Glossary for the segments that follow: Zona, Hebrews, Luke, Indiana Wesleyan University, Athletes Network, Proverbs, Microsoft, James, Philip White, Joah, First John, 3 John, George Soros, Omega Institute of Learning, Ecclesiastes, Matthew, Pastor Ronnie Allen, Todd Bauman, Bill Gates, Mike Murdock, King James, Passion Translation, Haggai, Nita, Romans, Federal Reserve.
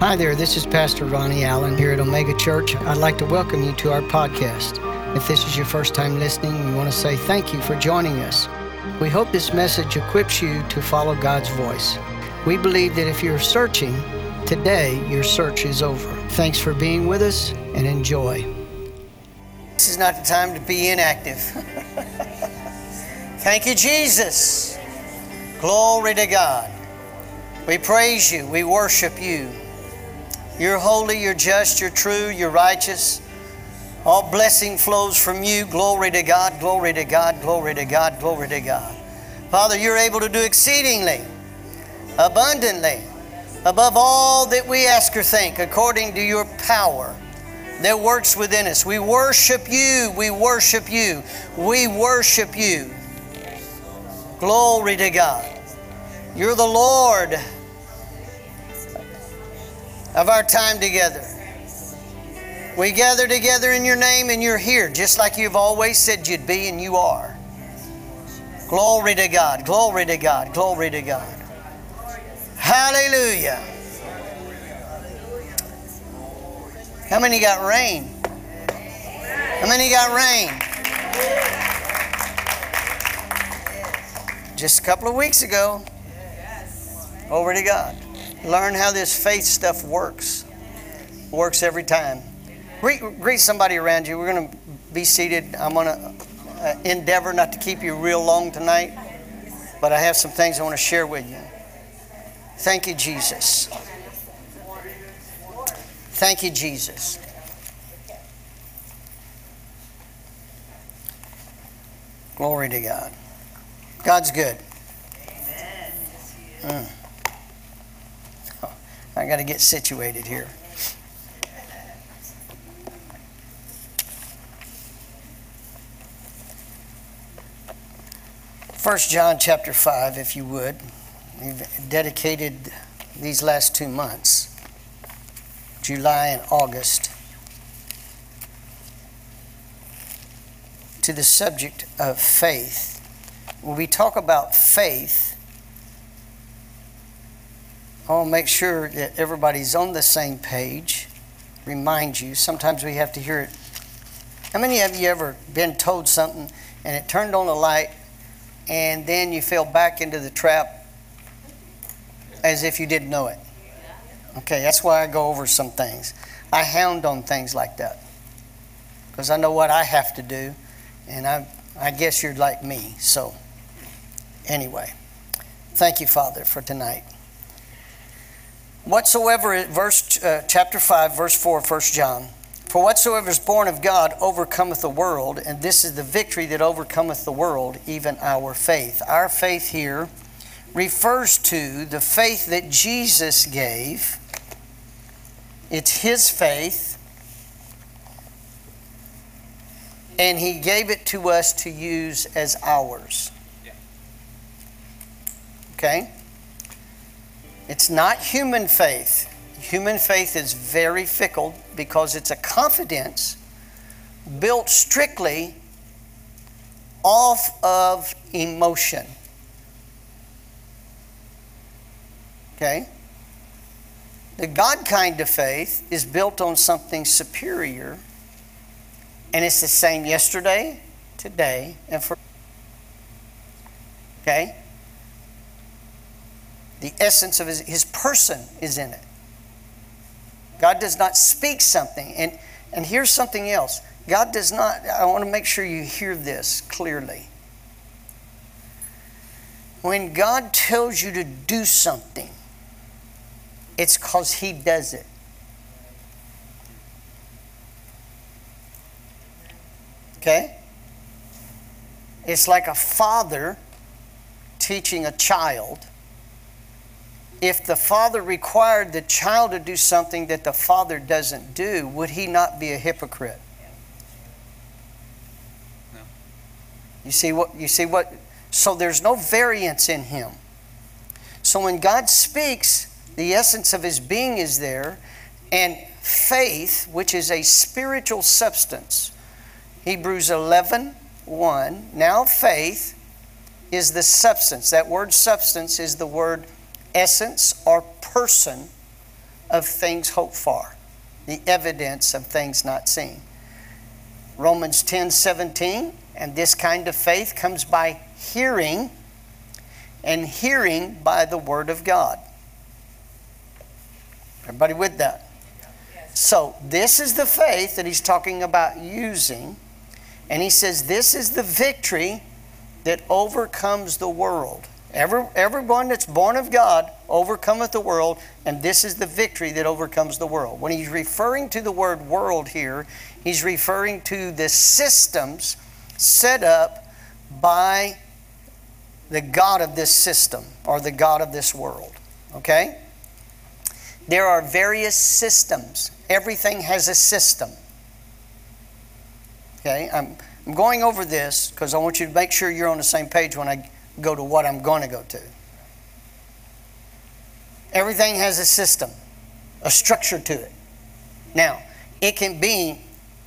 Hi there, this is Pastor Ronnie Allen here at Omega Church. I'd like to welcome you to our podcast. If this is your first time listening, we want to say thank you for joining us. We hope this message equips you to follow God's voice. We believe that if you're searching, today your search is over. Thanks for being with us and enjoy. This is not the time to be inactive. Thank you, Jesus. Glory to God. We praise you. We worship you. You're holy, you're just, you're true, you're righteous. All blessing flows from you. Glory to God, glory to God, glory to God, glory to God. Father, you're able to do exceedingly, abundantly, above all that we ask or think, according to your power that works within us. We worship you, we worship you, we worship you. Glory to God. You're the Lord of our time together. We gather together in your name and you're here, just like you've always said you'd be, and you are. Glory to God, glory to God, glory to God. Hallelujah. How many got rain? How many got rain? Just a couple of weeks ago. Glory to God. Learn how this faith stuff works. Works every time. Greet somebody around you. We're going to be seated. I'm going to endeavor not to keep you real long tonight, but I have some things I want to share with you. Thank you, Jesus. Thank you, Jesus. Glory to God. God's good. I got to get situated here. First John chapter 5, if you would. We've dedicated these last 2 months, July and August, to the subject of faith. When we talk about faith, I'll make sure that everybody's on the same page. Remind you, sometimes we have to hear it. How many of you ever been told something and it turned on a light and then you fell back into the trap as if you didn't know it? Okay, that's why I go over some things. I hound on things like that because I know what I have to do, and I guess you're like me. So anyway, thank you, Father, for tonight. Whatsoever, chapter 5, verse 4, 1 John. For whatsoever is born of God overcometh the world, and this is the victory that overcometh the world, even our faith. Our faith here refers to the faith that Jesus gave. It's his faith, and he gave it to us to use as ours. Okay? It's not human faith. Human faith is very fickle because it's a confidence built strictly off of emotion. Okay? The God kind of faith is built on something superior, and it's the same yesterday, today, and forever. Okay? The essence of his person is in it. God does not speak something. And here's something else. God does not, I want to make sure you hear this clearly. When God tells you to do something, it's because he does it. Okay? It's like a father teaching a child. If the father required the child to do something that the father doesn't do, would he not be a hypocrite? No. You see what? So there's no variance in him. So when God speaks, the essence of his being is there, and faith, which is a spiritual substance. Hebrews 11:1. Now faith is the substance. That word substance is the word essence or person of things hoped for, the evidence of things not seen. Romans 10:17, and this kind of faith comes by hearing, and hearing by the word of God. Everybody with that? Yes. So this is the faith that he's talking about using. And he says, this is the victory that overcomes the world. Everyone that's born of God overcometh the world, and this is the victory that overcomes the world. When he's referring to the word world here, he's referring to the systems set up by the God of this system, or the God of this world. Okay? There are various systems. Everything has a system. Okay? I'm going over this because I want you to make sure you're on the same page when I go to what I'm going to go to. Everything has a system, a structure to it. Now, it can be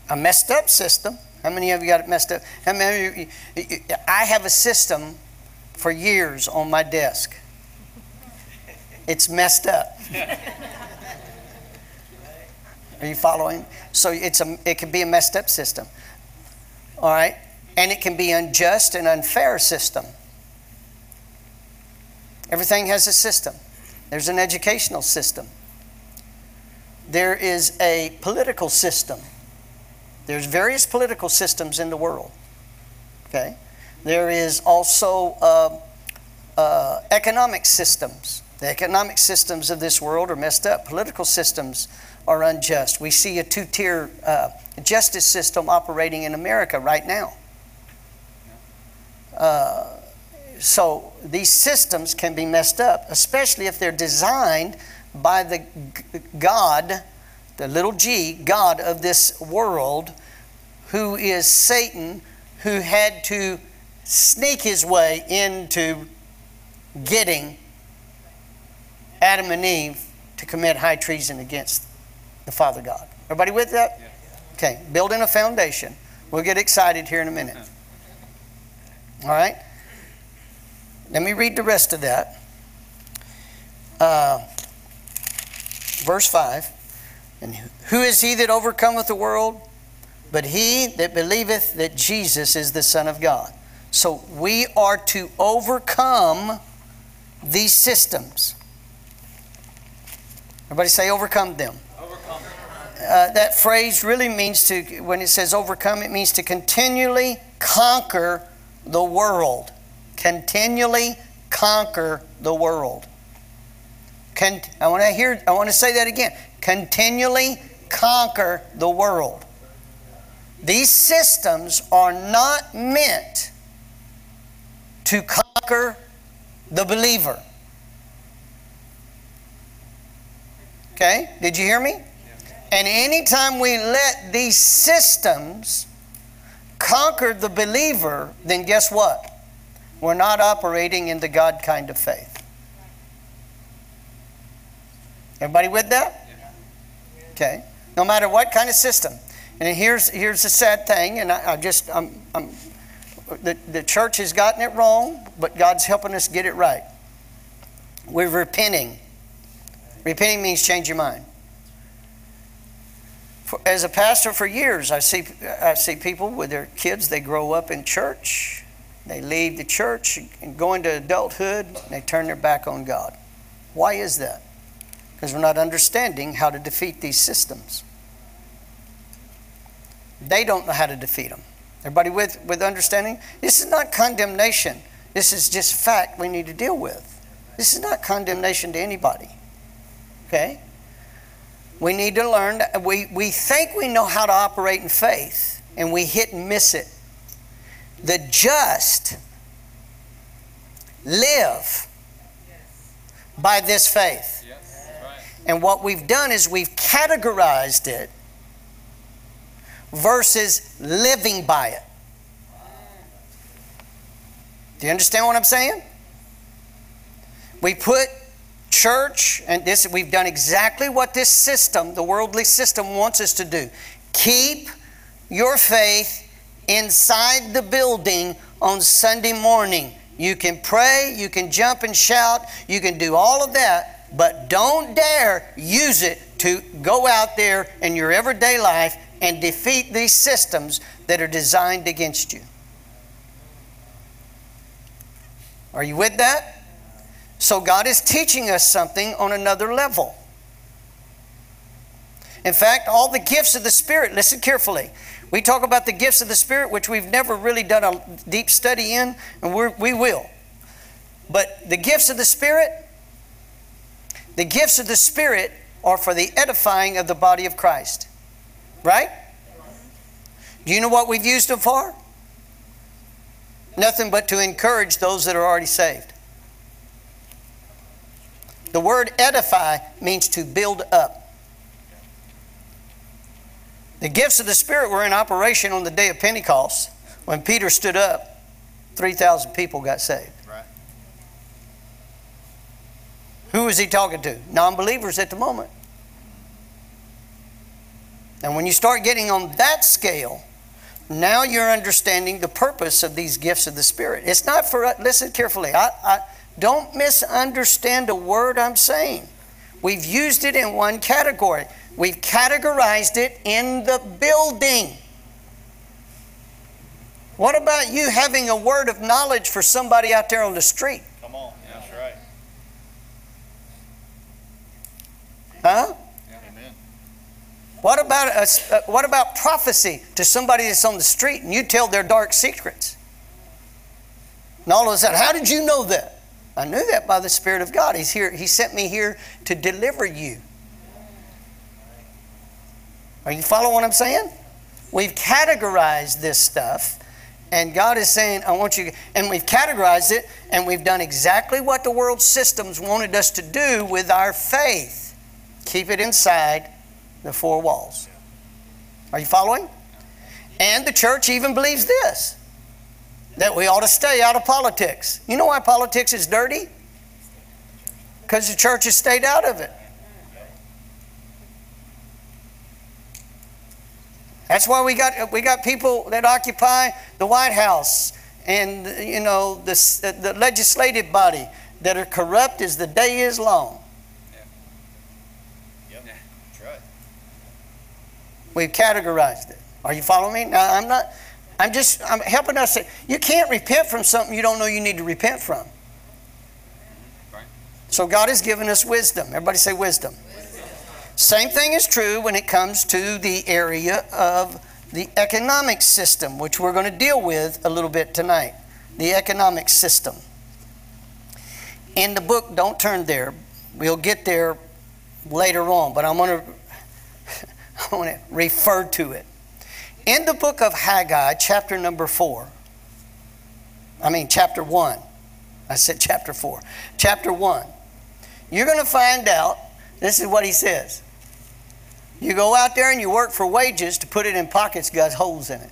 a messed up system. How many of you got it messed up? How many of you, I have a system for years on my desk. It's messed up. Are you following? So it can be a messed up system. All right? And it can be unjust and unfair system. Everything has a system. There's an educational system. There is a political system. There's various political systems in the world. Okay? There is also economic systems. The economic systems of this world are messed up. Political systems are unjust. We see a two-tier justice system operating in America right now. So these systems can be messed up, especially if they're designed by the God, the little g, God of this world, who is Satan, who had to sneak his way into getting Adam and Eve to commit high treason against the Father God. Everybody with that? Okay, building a foundation. We'll get excited here in a minute. All right? Let me read the rest of that. Verse 5. And who is he that overcometh the world? But he that believeth that Jesus is the Son of God. So we are to overcome these systems. Everybody say overcome them. Overcome. That phrase really means to, when it says overcome, it means to continually conquer the world. Continually conquer the world. I want to say that again. Continually conquer the world. These systems are not meant to conquer the believer. Okay? Did you hear me? And anytime we let these systems conquer the believer, then guess what? We're not operating in the God kind of faith. Everybody with that? Okay. No matter what kind of system. And here's the sad thing, and the church has gotten it wrong, but God's helping us get it right. We're repenting. Repenting means change your mind. As a pastor for years, I see people with their kids. They grow up in church. They leave the church and go into adulthood, and they turn their back on God. Why is that? Because we're not understanding how to defeat these systems. They don't know how to defeat them. Everybody with understanding? This is not condemnation. This is just fact we need to deal with. This is not condemnation to anybody. Okay? We need to learn. We think we know how to operate in faith, and we hit and miss it. The just live by this faith. Yes, right. And what we've done is we've categorized it versus living by it. Do you understand what I'm saying? We put church, and this we've done exactly what this system, the worldly system, wants us to do. Keep your faith inside the building on Sunday morning. You can pray, you can jump and shout, you can do all of that, but don't dare use it to go out there in your everyday life and defeat these systems that are designed against you. Are you with that? So God is teaching us something on another level. In fact, all the gifts of the Spirit, listen carefully. We talk about the gifts of the Spirit, which we've never really done a deep study in, and we will. But the gifts of the Spirit are for the edifying of the body of Christ. Right? Do you know what we've used them for? Nothing but to encourage those that are already saved. The word edify means to build up. The gifts of the Spirit were in operation on the day of Pentecost. When Peter stood up, 3,000 people got saved. Right. Who was he talking to? Non-believers at the moment. And when you start getting on that scale, now you're understanding the purpose of these gifts of the Spirit. It's not for us. Listen carefully. I don't misunderstand a word I'm saying. We've used it in one category. We've categorized it in the building. What about you having a word of knowledge for somebody out there on the street? Come on. Yeah, that's right. Huh? What about prophecy to somebody that's on the street and you tell their dark secrets? And all of a sudden, how did you know that? I knew that by the Spirit of God. He's here. He sent me here to deliver you. Are you following what I'm saying? We've categorized this stuff, and God is saying, I want you, and we've categorized it, and we've done exactly what the world systems wanted us to do with our faith. Keep it inside the four walls. Are you following? And the church even believes this, that we ought to stay out of politics. You know why politics is dirty? Because the church has stayed out of it. That's why we got people that occupy the White House and, you know, the legislative body that are corrupt as the day is long. We've categorized it. Are you following me? Now, I'm helping us. You can't repent from something you don't know you need to repent from. Right. So God has given us wisdom. Everybody say wisdom. Wisdom. Same thing is true when it comes to the area of the economic system, which we're going to deal with a little bit tonight. The economic system. In the book, don't turn there. We'll get there later on, but I want to refer to it. In the book of Haggai, chapter 1. I said chapter 4. Chapter 1. You're going to find out, this is what he says. You go out there and you work for wages to put it in pockets, got holes in it.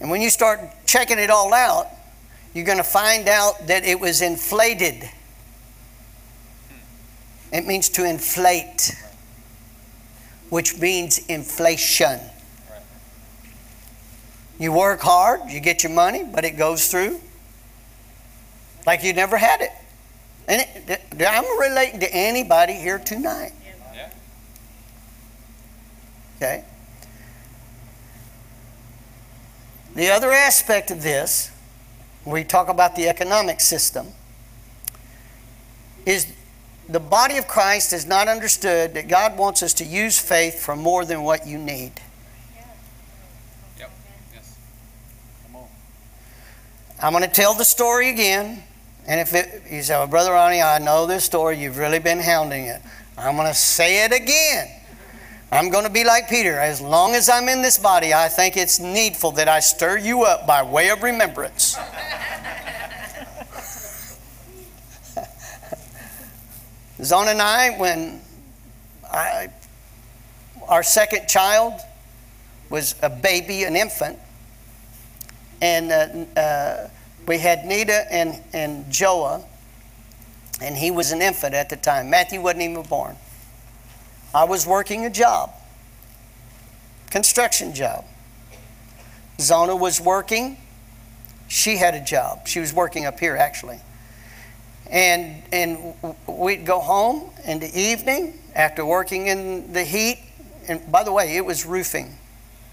And when you start checking it all out, you're going to find out that it was inflated. It means to inflate, which means inflation. You work hard, you get your money, but it goes through like you never had it. And I'm relating to anybody here tonight. Okay. The other aspect of this, we talk about the economic system, is the body of Christ has not understood that God wants us to use faith for more than what you need. Yep. Yes. Come on. I'm going to tell the story again, and you say, well, Brother Ronnie, I know this story. You've really been hounding it. I'm going to say it again. I'm going to be like Peter. As long as I'm in this body, I think it's needful that I stir you up by way of remembrance. Zona and I, our second child was a baby, an infant, and we had Nita and Joah, and he was an infant at the time. Matthew wasn't even born. I was working a job, construction job. Zona was working She had a job. She was working up here, actually. And we'd go home in the evening after working in the heat. And by the way, it was roofing,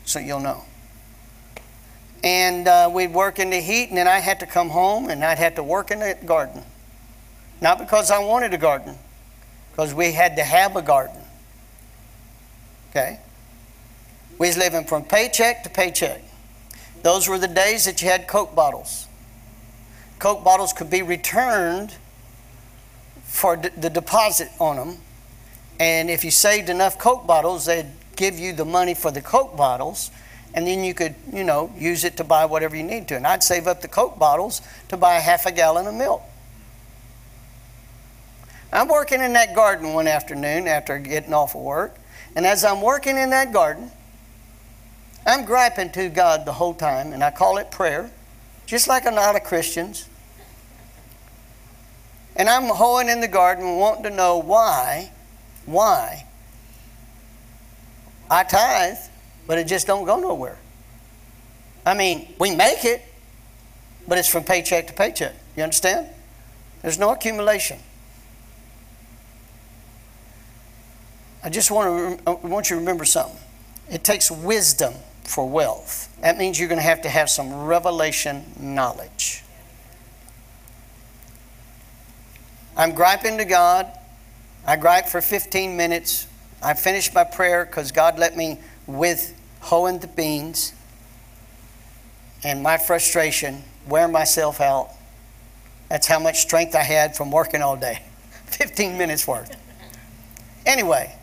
so you'll know. And we'd work in the heat, and then I had to come home, and I'd have to work in the garden. Not because I wanted a garden, because we had to have a garden. Okay? We was living from paycheck to paycheck. Those were the days that you had Coke bottles. Coke bottles could be returned for the deposit on them. And if you saved enough Coke bottles, they'd give you the money for the Coke bottles. And then you could, you know, use it to buy whatever you need to. And I'd save up the Coke bottles to buy a half a gallon of milk. I'm working in that garden one afternoon after getting off of work. And as I'm working in that garden, I'm griping to God the whole time. And I call it prayer, just like a lot of Christians. And I'm hoeing in the garden wanting to know why I tithe, but it just don't go nowhere. I mean, we make it, but it's from paycheck to paycheck. You understand? There's no accumulation. I just want you to remember something. It takes wisdom for wealth. That means you're going to have some revelation knowledge. I'm griping to God. I gripe for 15 minutes. I finished my prayer because God let me with hoeing the beans and my frustration, wear myself out. That's how much strength I had from working all day. 15 minutes worth. Anyway,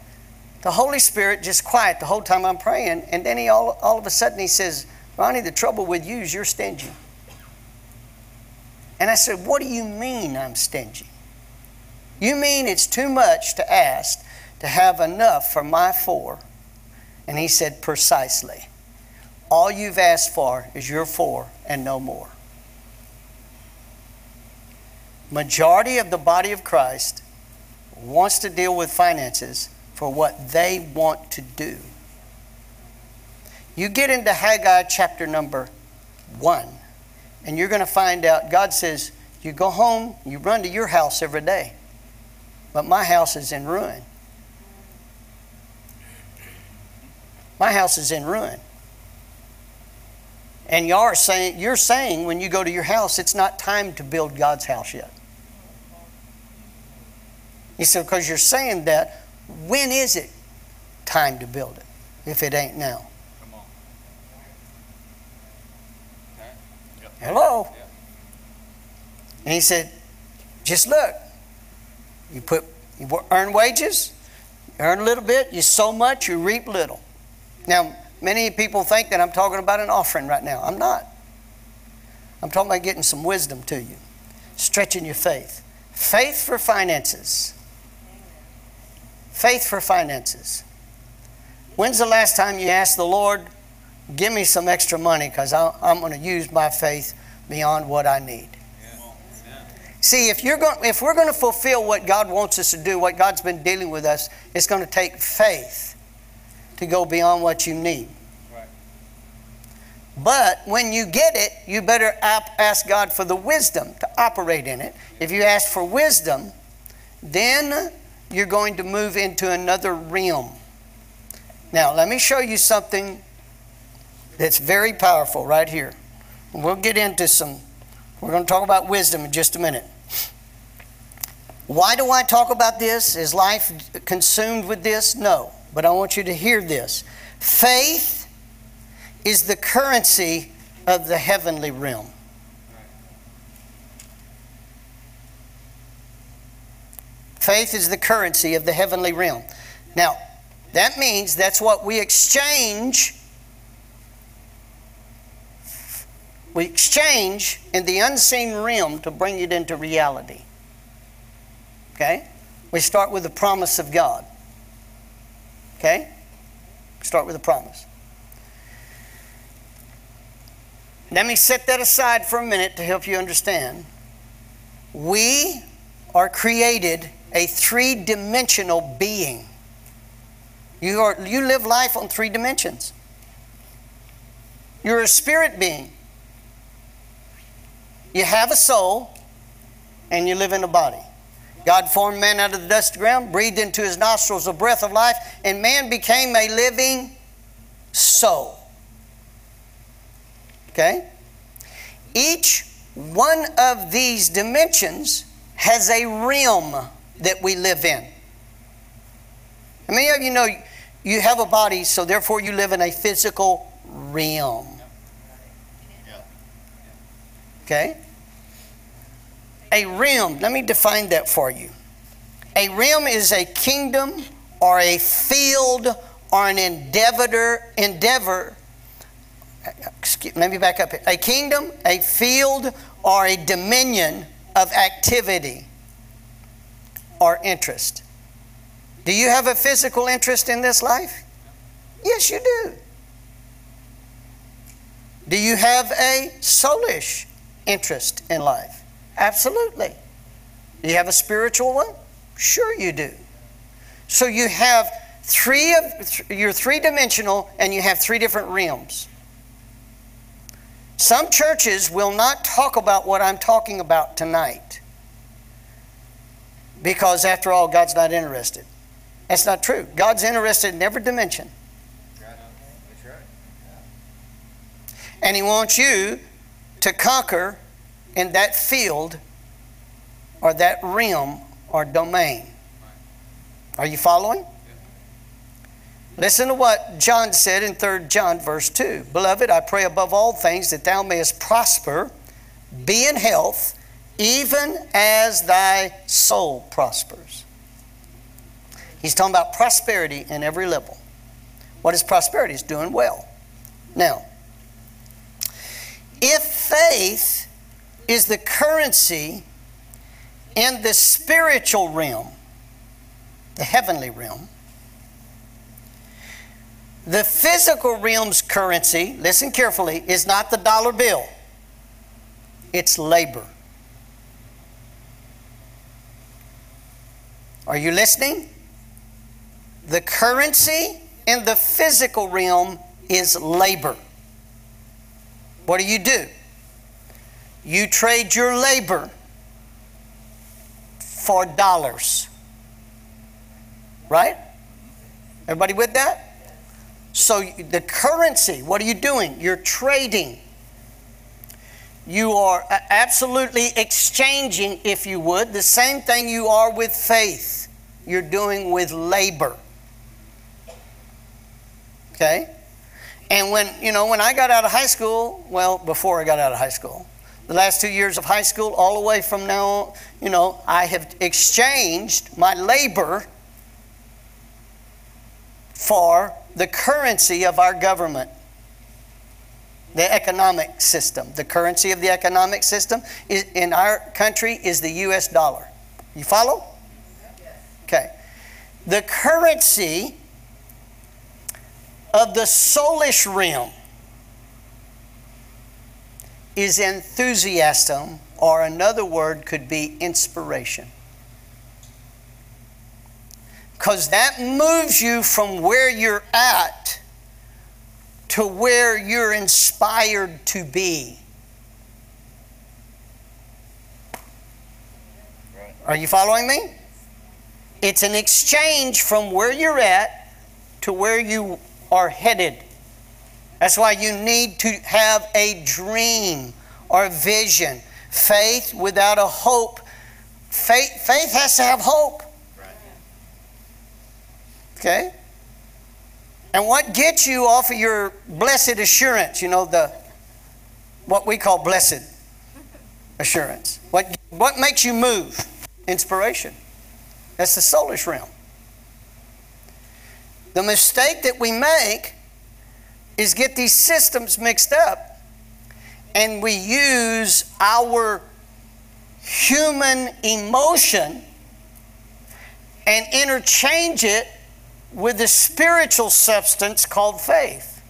the Holy Spirit just quiet the whole time I'm praying. And then he all of a sudden he says, Ronnie, the trouble with you is you're stingy. And I said, what do you mean I'm stingy? You mean it's too much to ask to have enough for my four? And he said, precisely. All you've asked for is your four and no more. Majority of the body of Christ wants to deal with finances for what they want to do. You get into Haggai chapter number 1, and you're going to find out, God says, you go home, you run to your house every day, but my house is in ruin. My house is in ruin. And you're saying when you go to your house, it's not time to build God's house yet. You said, because you're saying that, when is it time to build it if it ain't now? Come on. Yep. Hello? Yep. And he said, just look. You earn wages, you earn a little bit, you sow much, you reap little. Now, many people think that I'm talking about an offering right now. I'm not. I'm talking about getting some wisdom to you, stretching your faith. Faith for finances. Faith for finances. When's the last time you asked the Lord, give me some extra money because I'm going to use my faith beyond what I need? Yeah. See, if we're going to fulfill what God wants us to do, what God's been dealing with us, it's going to take faith to go beyond what you need. Right. But when you get it, you better ask God for the wisdom to operate in it. If you ask for wisdom, then you're going to move into another realm. Now, let me show you something that's very powerful right here. We'll get into we're going to talk about wisdom in just a minute. Why do I talk about this? Is life consumed with this? No. But I want you to hear this. Faith is the currency of the heavenly realm. Faith is the currency of the heavenly realm. Now, that means that's what we exchange. We exchange in the unseen realm to bring it into reality. Okay? We start with the promise of God. Okay? Start with a promise. Let me set that aside for a minute to help you understand. We are created a three-dimensional being. You live life on three dimensions. You're a spirit being. You have a soul and you live in a body. God formed man out of the dust of the ground, breathed into his nostrils a breath of life, and man became a living soul. Okay? Each one of these dimensions has a realm that we live in. How many of you know you have a body, so therefore you live in a physical realm? Okay? A realm, let me define that for you. A realm is a kingdom or a field or an endeavor. Let me back up here. A kingdom, a field, or a dominion of activity or interest. Do you have a physical interest in this life? Yes, you do. Do you have a soulish interest in life? Absolutely. Do you have a spiritual one? Sure you do. So you have you're three-dimensional and you have three different realms. Some churches will not talk about what I'm talking about tonight because, after all, God's not interested. That's not true. God's interested in every dimension. And He wants you to conquer in that field or that realm or domain. Are you following? Listen to what John said in 3 John verse 2. Beloved, I pray above all things that thou mayest prosper, be in health, even as thy soul prospers. He's talking about prosperity in every level. What is prosperity? It's doing well. Now, if faith is the currency in the spiritual realm, the heavenly realm, the physical realm's currency, listen carefully, is not the dollar bill. It's labor. Are you listening? The currency in the physical realm is labor. What do? You trade your labor for dollars. Right? Everybody with that? So the currency, what are you doing? You're trading. You are absolutely exchanging, if you would, the same thing you are with faith. You're doing with labor. Okay? And when I got out of high school, well, before I got out of high school, the last 2 years of high school, all the way from now on, I have exchanged my labor for the currency of our government, the economic system. The currency of the economic system in our country is the U.S. dollar. You follow? Okay. The currency of the soulish realm is enthusiasm, or another word could be inspiration. Because that moves you from where you're at to where you're inspired to be. Are you following me? It's an exchange from where you're at to where you are headed. That's why you need to have a dream or vision. Faith without a hope. Faith has to have hope. Okay? And what gets you off of your blessed assurance, what we call blessed assurance? What makes you move? Inspiration. That's the soulish realm. The mistake that we make is get these systems mixed up, and we use our human emotion and interchange it with the spiritual substance called faith.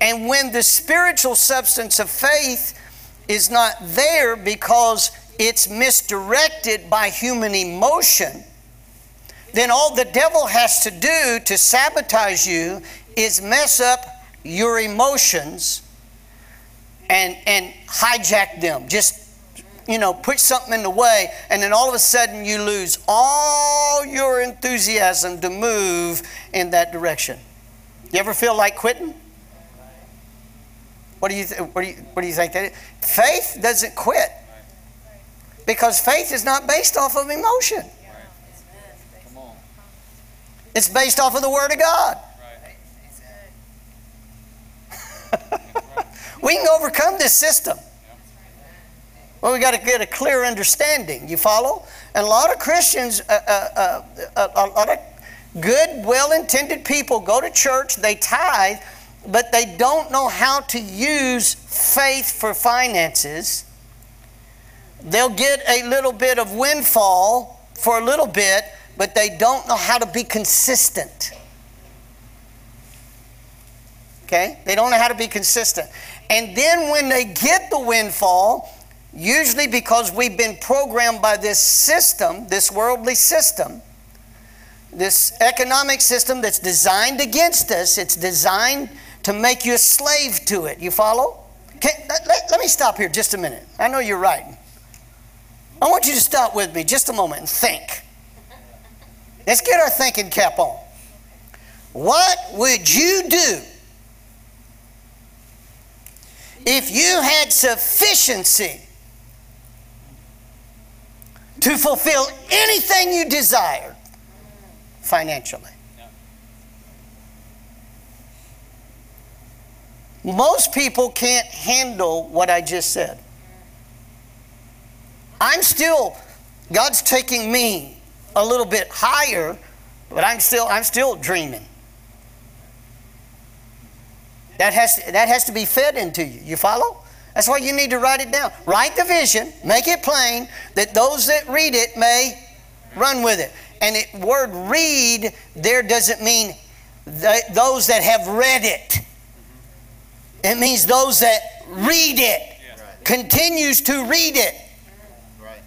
And when the spiritual substance of faith is not there because it's misdirected by human emotion, then all the devil has to do to sabotage you is mess up your emotions and hijack them. Just, you know, put something in the way, and then all of a sudden you lose all your enthusiasm to move in that direction. You ever feel like quitting? What do you think that is? Faith doesn't quit, because faith is not based off of emotion. It's based off of the Word of God. We can overcome this system. Well, we got to get a clear understanding. You follow? And a lot of Christians, a lot of good, well-intended people go to church, they tithe, but they don't know how to use faith for finances. They'll get a little bit of windfall for a little bit, but they don't know how to be consistent. Okay? They don't know how to be consistent. And then when they get the windfall, usually because we've been programmed by this system, this worldly system, this economic system that's designed against us, it's designed to make you a slave to it. You follow? Let me stop here just a minute. I know you're writing. I want you to stop with me just a moment and think. Let's get our thinking cap on. What would you do if you had sufficiency to fulfill anything you desired financially? Yeah. Most people can't handle what I just said. God's taking me a little bit higher, but I'm still dreaming. That has to be fed into you. You follow? That's why you need to write it down. Write the vision, make it plain, that those that read it may run with it. And the word read there doesn't mean those that have read it. It means those that read it. Yeah. Continues to read it. Right.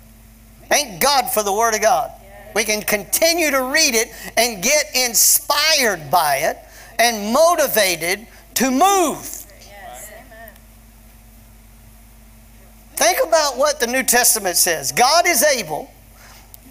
Thank God for the Word of God. Yeah. We can continue to read it and get inspired by it and motivated to move. Yes. Think about what the New Testament says. God is able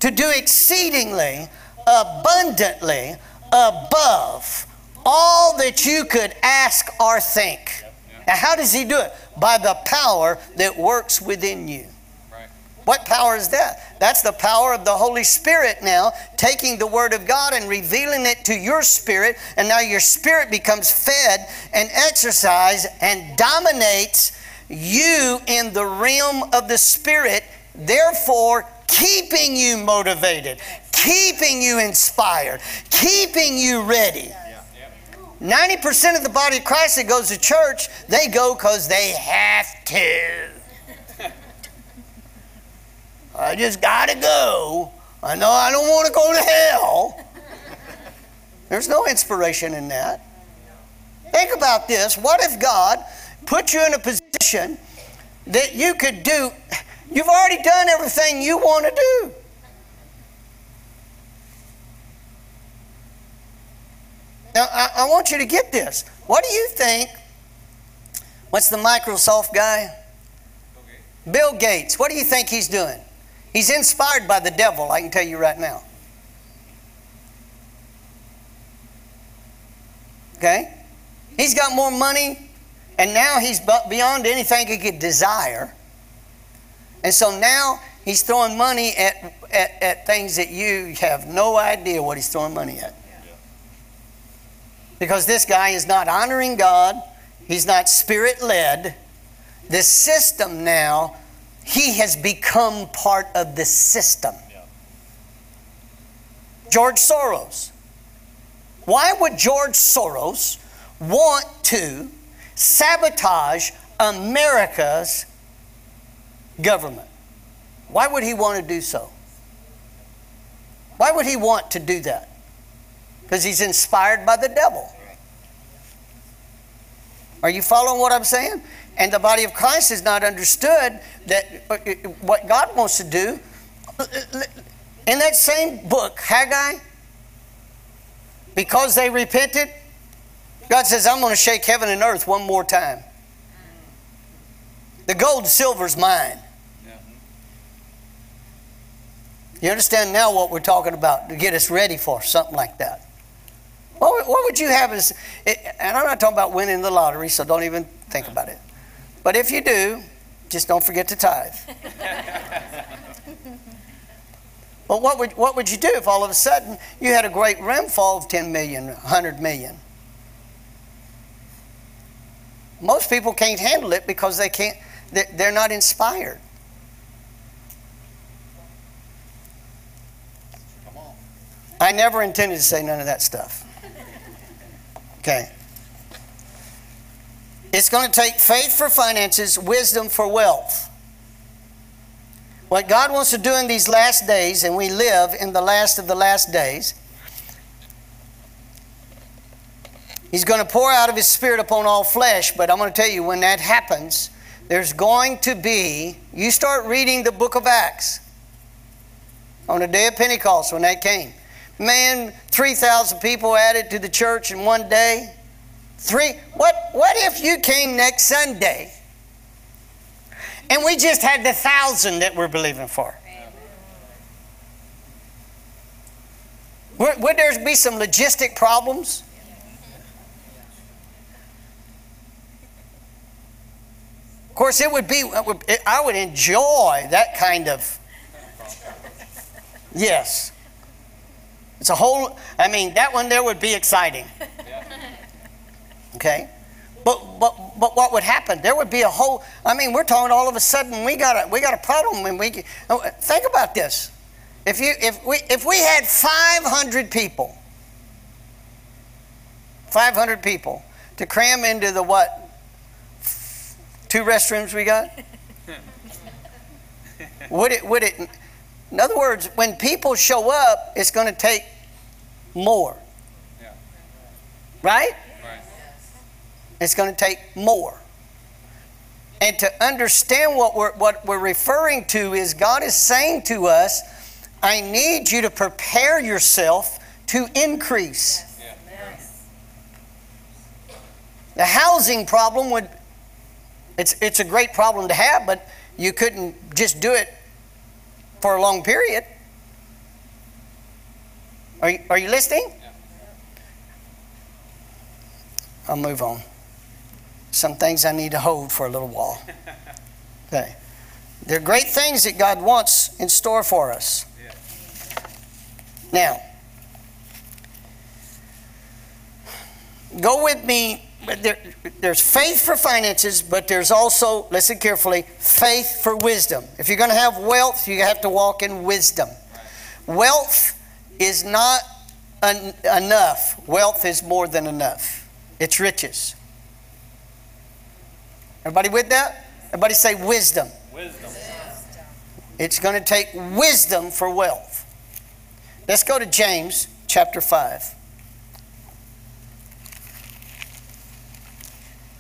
to do exceedingly, abundantly, above all that you could ask or think. Now, how does He do it? By the power that works within you. Right. What power is that? That's the power of the Holy Spirit now, taking the Word of God and revealing it to your spirit, and now your spirit becomes fed and exercised and dominates you in the realm of the Spirit, therefore keeping you motivated, keeping you inspired, keeping you ready. 90% of the body of Christ that goes to church, they go because they have to. I just got to go. I know I don't want to go to hell. There's no inspiration in that. Think about this. What if God put you in a position that you could do? You've already done everything you want to do. Now, I want you to get this. What do you think? What's the Microsoft guy? Bill Gates. What do you think he's doing? He's inspired by the devil, I can tell you right now. Okay? He's got more money, and now he's beyond anything he could desire. And so now he's throwing money at things that you have no idea what he's throwing money at. Yeah. Because this guy is not honoring God. He's not Spirit-led. The system now, he has become part of the system. Yeah. George Soros. Why would George Soros want to sabotage America's government? Why would he want to do so? Why would he want to do that? Because he's inspired by the devil. Are you following what I'm saying? And the body of Christ has not understood that what God wants to do. In that same book, Haggai, because they repented, God says, I'm going to shake heaven and earth one more time. The gold and silver's mine. Yeah. You understand now what we're talking about to get us ready for something like that. What would you have as... And I'm not talking about winning the lottery, so don't even think about it. But if you do, just don't forget to tithe. Well, what would you do if all of a sudden you had a great rainfall of 10 million, 100 million? Most people can't handle it because they can't. They're not inspired. Come on. I never intended to say none of that stuff. Okay. It's going to take faith for finances, wisdom for wealth. What God wants to do in these last days, and we live in the last of the last days, He's going to pour out of His Spirit upon all flesh. But I'm going to tell you, when that happens, there's going to be... You start reading the book of Acts on the day of Pentecost when that came. Man, 3,000 people added to the church in one day. What if you came next Sunday? And we just had the 1,000 that we're believing for. Would there be some logistic problems? Of course, it would be... I would enjoy that kind of... Yes. It's a whole... I mean, that one there would be exciting. Okay? But what would happen? There would be a whole... I mean, we're talking all of a sudden we got a problem, and we think about this. If we had 500 people to cram into the what? 2 restrooms we got? Would it? In other words, when people show up, it's going to take more. Yeah. Right? It's going to take more. And to understand what we're referring to is God is saying to us, I need you to prepare yourself to increase. Yes. Yes. The housing problem would... It's a great problem to have, but you couldn't just do it for a long period. Are you listening? Yeah. I'll move on. Some things I need to hold for a little while. Okay. They're great things that God wants in store for us. Yeah. Now, go with me. There's faith for finances, but there's also, listen carefully, faith for wisdom. If you're going to have wealth, you have to walk in wisdom. Right. Wealth is not enough. Wealth is more than enough. It's riches. Everybody with that? Everybody say wisdom. Wisdom. It's going to take wisdom for wealth. Let's go to James chapter 5.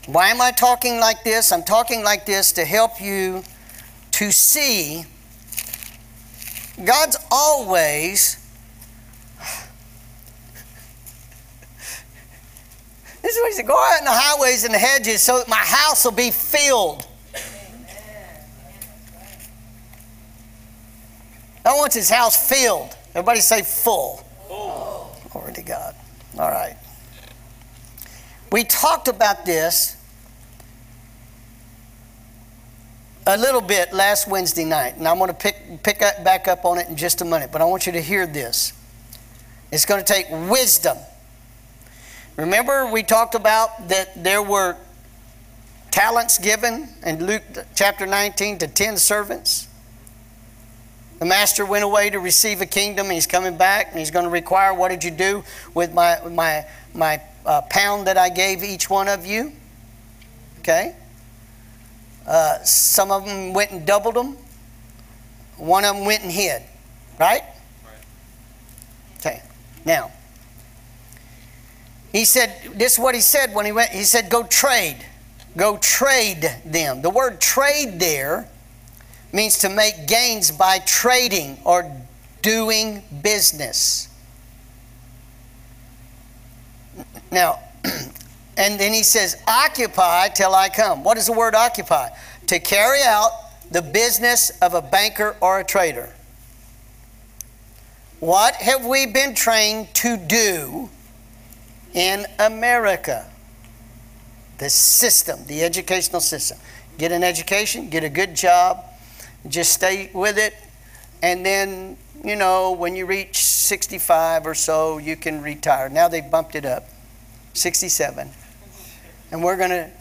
Why am I talking like this? I'm talking like this to help you to see God's always... This is what He said, go out in the highways and the hedges so that my house will be filled. Amen. God wants His house filled. Everybody say full. Full. Glory to God. All right. We talked about this a little bit last Wednesday night, and I'm going to pick back up on it in just a minute, but I want you to hear this. It's going to take wisdom. Remember, we talked about that there were talents given in Luke chapter 19 to 10 servants. The master went away to receive a kingdom, and he's coming back, and he's going to require, what did you do with my pound that I gave each one of you? Okay. Some of them went and doubled them. One of them went and hid. Right? Okay. Now, He said, this is what He said when He went. He said, go trade. Go trade them. The word trade there means to make gains by trading or doing business. Now, and then He says, occupy till I come. What is the word occupy? to carry out the business of a banker or a trader. What have we been trained to do in America? The system, the educational system. Get an education, get a good job, just stay with it, and then, you know, when you reach 65 or so, you can retire. Now they've bumped it up, 67. And we're gonna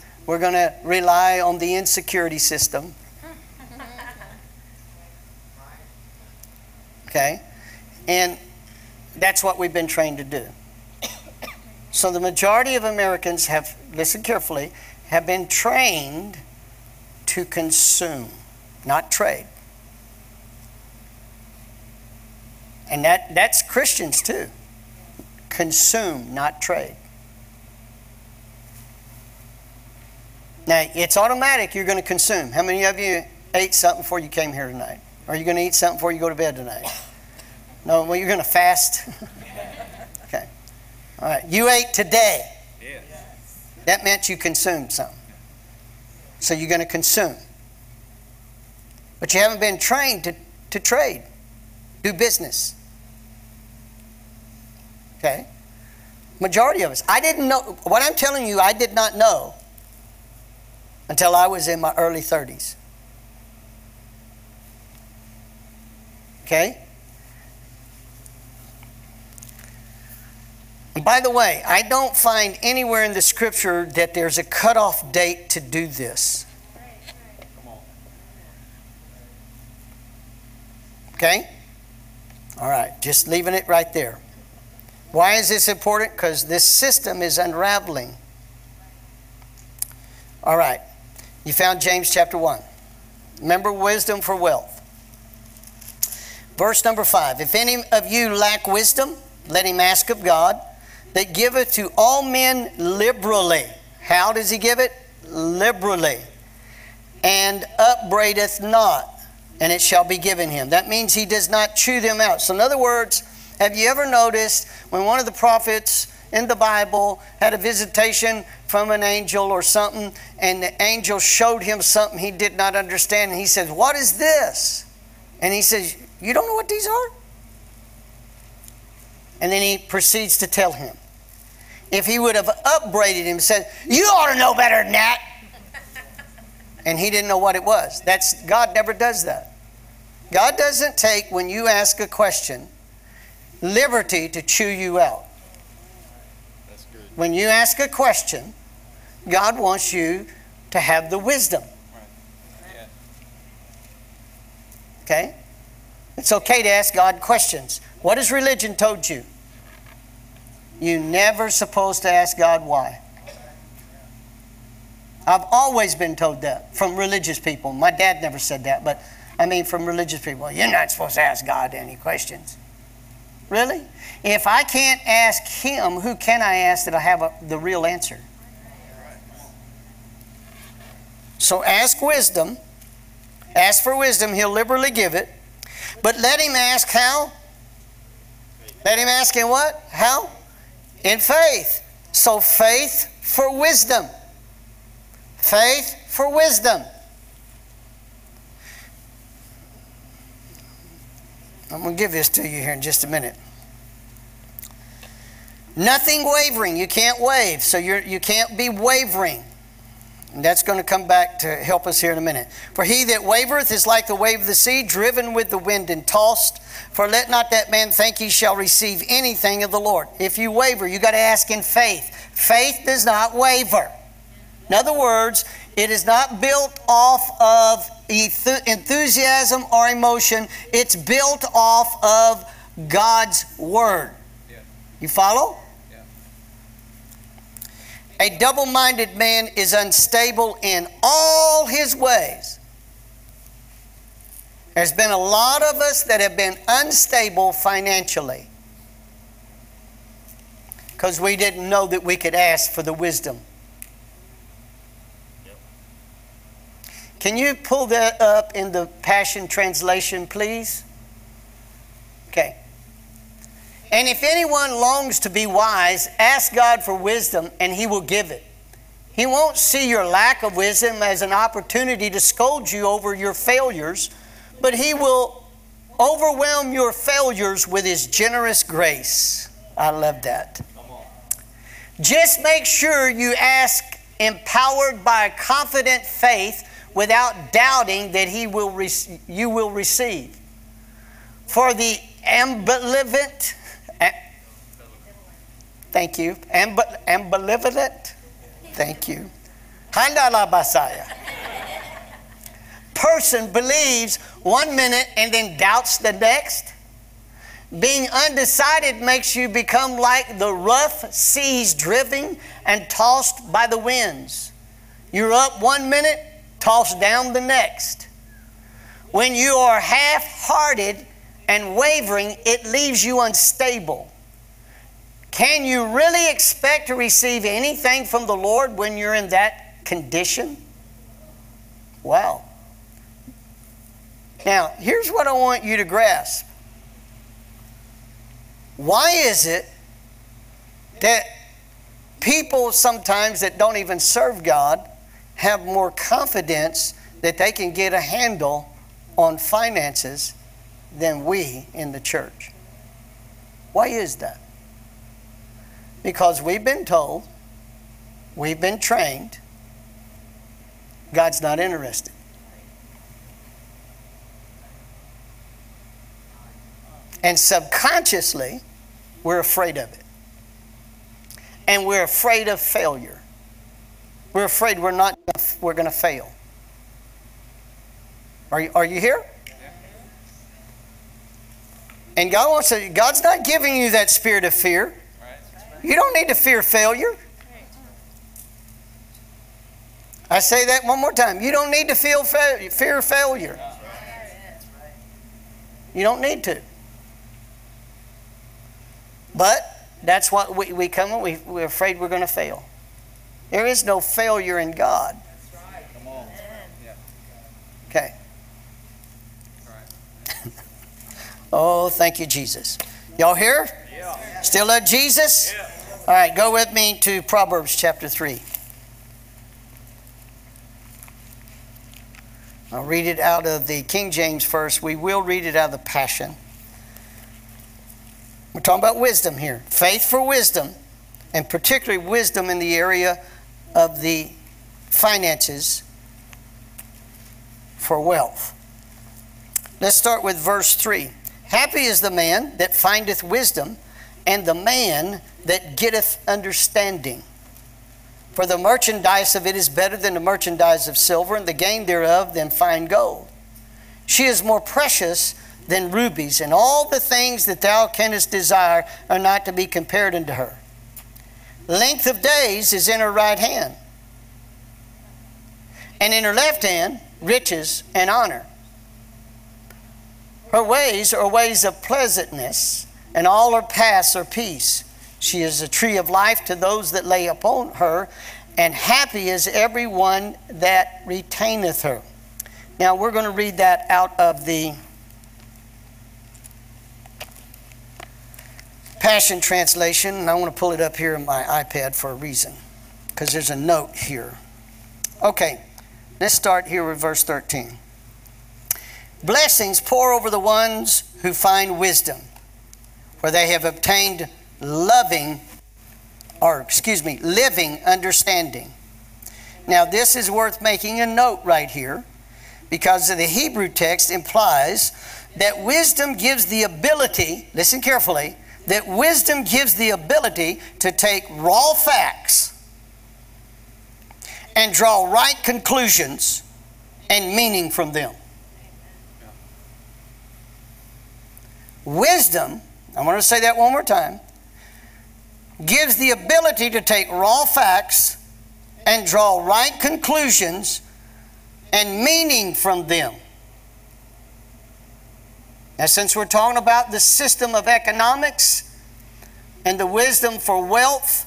rely on the insecurity system. Okay? And that's what we've been trained to do. So the majority of Americans have, listen carefully, have been trained to consume, not trade. And that's Christians too. Consume, not trade. Now, it's automatic you're going to consume. How many of you ate something before you came here tonight? Are you going to eat something before you go to bed tonight? No, well, you're going to fast. Okay. All right. You ate today. Yeah. That meant you consumed something. So you're going to consume. But you haven't been trained to trade, do business. Okay? Majority of us. I didn't know. What I'm telling you, I did not know until I was in my early 30s. Okay? And by the way, I don't find anywhere in the scripture that there's a cutoff date to do this. Okay? All right, just leaving it right there. Why is this important? Because this system is unraveling. All right. You found James chapter 1. Remember wisdom for wealth. Verse number 5. If any of you lack wisdom, let him ask of God, that giveth to all men liberally. How does he give it? Liberally. And upbraideth not, and it shall be given him. That means he does not chew them out. So in other words, have you ever noticed when one of the prophets in the Bible had a visitation from an angel or something, and the angel showed him something he did not understand, and he says, what is this? And he says, you don't know what these are? And then he proceeds to tell him. If he would have upbraided him and said, you ought to know better than that. And he didn't know what it was. That's, God never does that. God doesn't take, when you ask a question, liberty to chew you out. That's good. When you ask a question, God wants you to have the wisdom. Right. Yeah. Okay? It's okay to ask God questions. What has religion told you? You're never supposed to ask God why. I've always been told that from religious people. My dad never said that, but I mean from religious people. You're not supposed to ask God any questions. Really? If I can't ask him, who can I ask that I have the real answer? So ask wisdom. Ask for wisdom. He'll liberally give it. But let him ask how? Let him ask in what? How? In faith. So faith for wisdom. Faith for wisdom. I'm going to give this to you here in just a minute. Nothing wavering. You can't wave. So you can't be wavering. And that's going to come back to help us here in a minute. For he that wavereth is like the wave of the sea, driven with the wind and tossed. For let not that man think he shall receive anything of the Lord. If you waver, you got to ask in faith. Faith does not waver. In other words, it is not built off of enthusiasm or emotion. It's built off of God's word. Yeah. You follow? A double-minded man is unstable in all his ways. There's been a lot of us that have been unstable financially because we didn't know that we could ask for the wisdom. Can you pull that up in the Passion Translation, please? Okay. And if anyone longs to be wise, ask God for wisdom, and he will give it. He won't see your lack of wisdom as an opportunity to scold you over your failures, but He will overwhelm your failures with His generous grace. I love that. Just make sure you ask empowered by a confident faith without doubting that you will receive. For the ambivalent, person believes one minute and then doubts the next. Being undecided makes you become like the rough seas driven and tossed by the winds. You're up one minute, tossed down the next. When you are half-hearted and wavering, it leaves you unstable. Can you really expect to receive anything from the Lord when you're in that condition? Wow. Now, here's what I want you to grasp. Why is it that people sometimes that don't even serve God have more confidence that they can get a handle on finances than we in the church? Why is that? Because we've been told, we've been trained, God's not interested. And subconsciously, we're afraid of it. And we're afraid of failure. We're afraid we're going to fail. Are you here? And God wants to, God's not giving you that spirit of fear. You don't need to fear failure. I say that one more time. You don't need to fear failure. You don't need to. But that's what we're afraid we're going to fail. There is no failure in God. That's right. Come on. Okay. Oh, thank you, Jesus. Y'all here? Yeah. Still at Jesus? Yeah. All right, go with me to Proverbs chapter 3. I'll read it out of the King James first. We will read it out of the Passion. We're talking about wisdom here. Faith for wisdom, and particularly wisdom in the area of the finances for wealth. Let's start with verse 3. Happy is the man that findeth wisdom, and the man that getteth understanding. For the merchandise of it is better than the merchandise of silver, and the gain thereof than fine gold. She is more precious than rubies, and all the things that thou canst desire are not to be compared unto her. Length of days is in her right hand, and in her left hand riches and honor. Her ways are ways of pleasantness, and all her paths are peace. She is a tree of life to those that lay upon her, and happy is every one that retaineth her. Now we're going to read that out of the Passion Translation, and I want to pull it up here in my iPad for a reason, because there's a note here. Okay, let's start here with verse 13. Blessings pour over the ones who find wisdom, for they have obtained living understanding. Now this is worth making a note right here, because the Hebrew text implies that wisdom gives the ability, listen carefully, that wisdom gives the ability to take raw facts and draw right conclusions and meaning from them. Wisdom, I want to say that one more time, gives the ability to take raw facts and draw right conclusions and meaning from them. Now, since we're talking about the system of economics and the wisdom for wealth,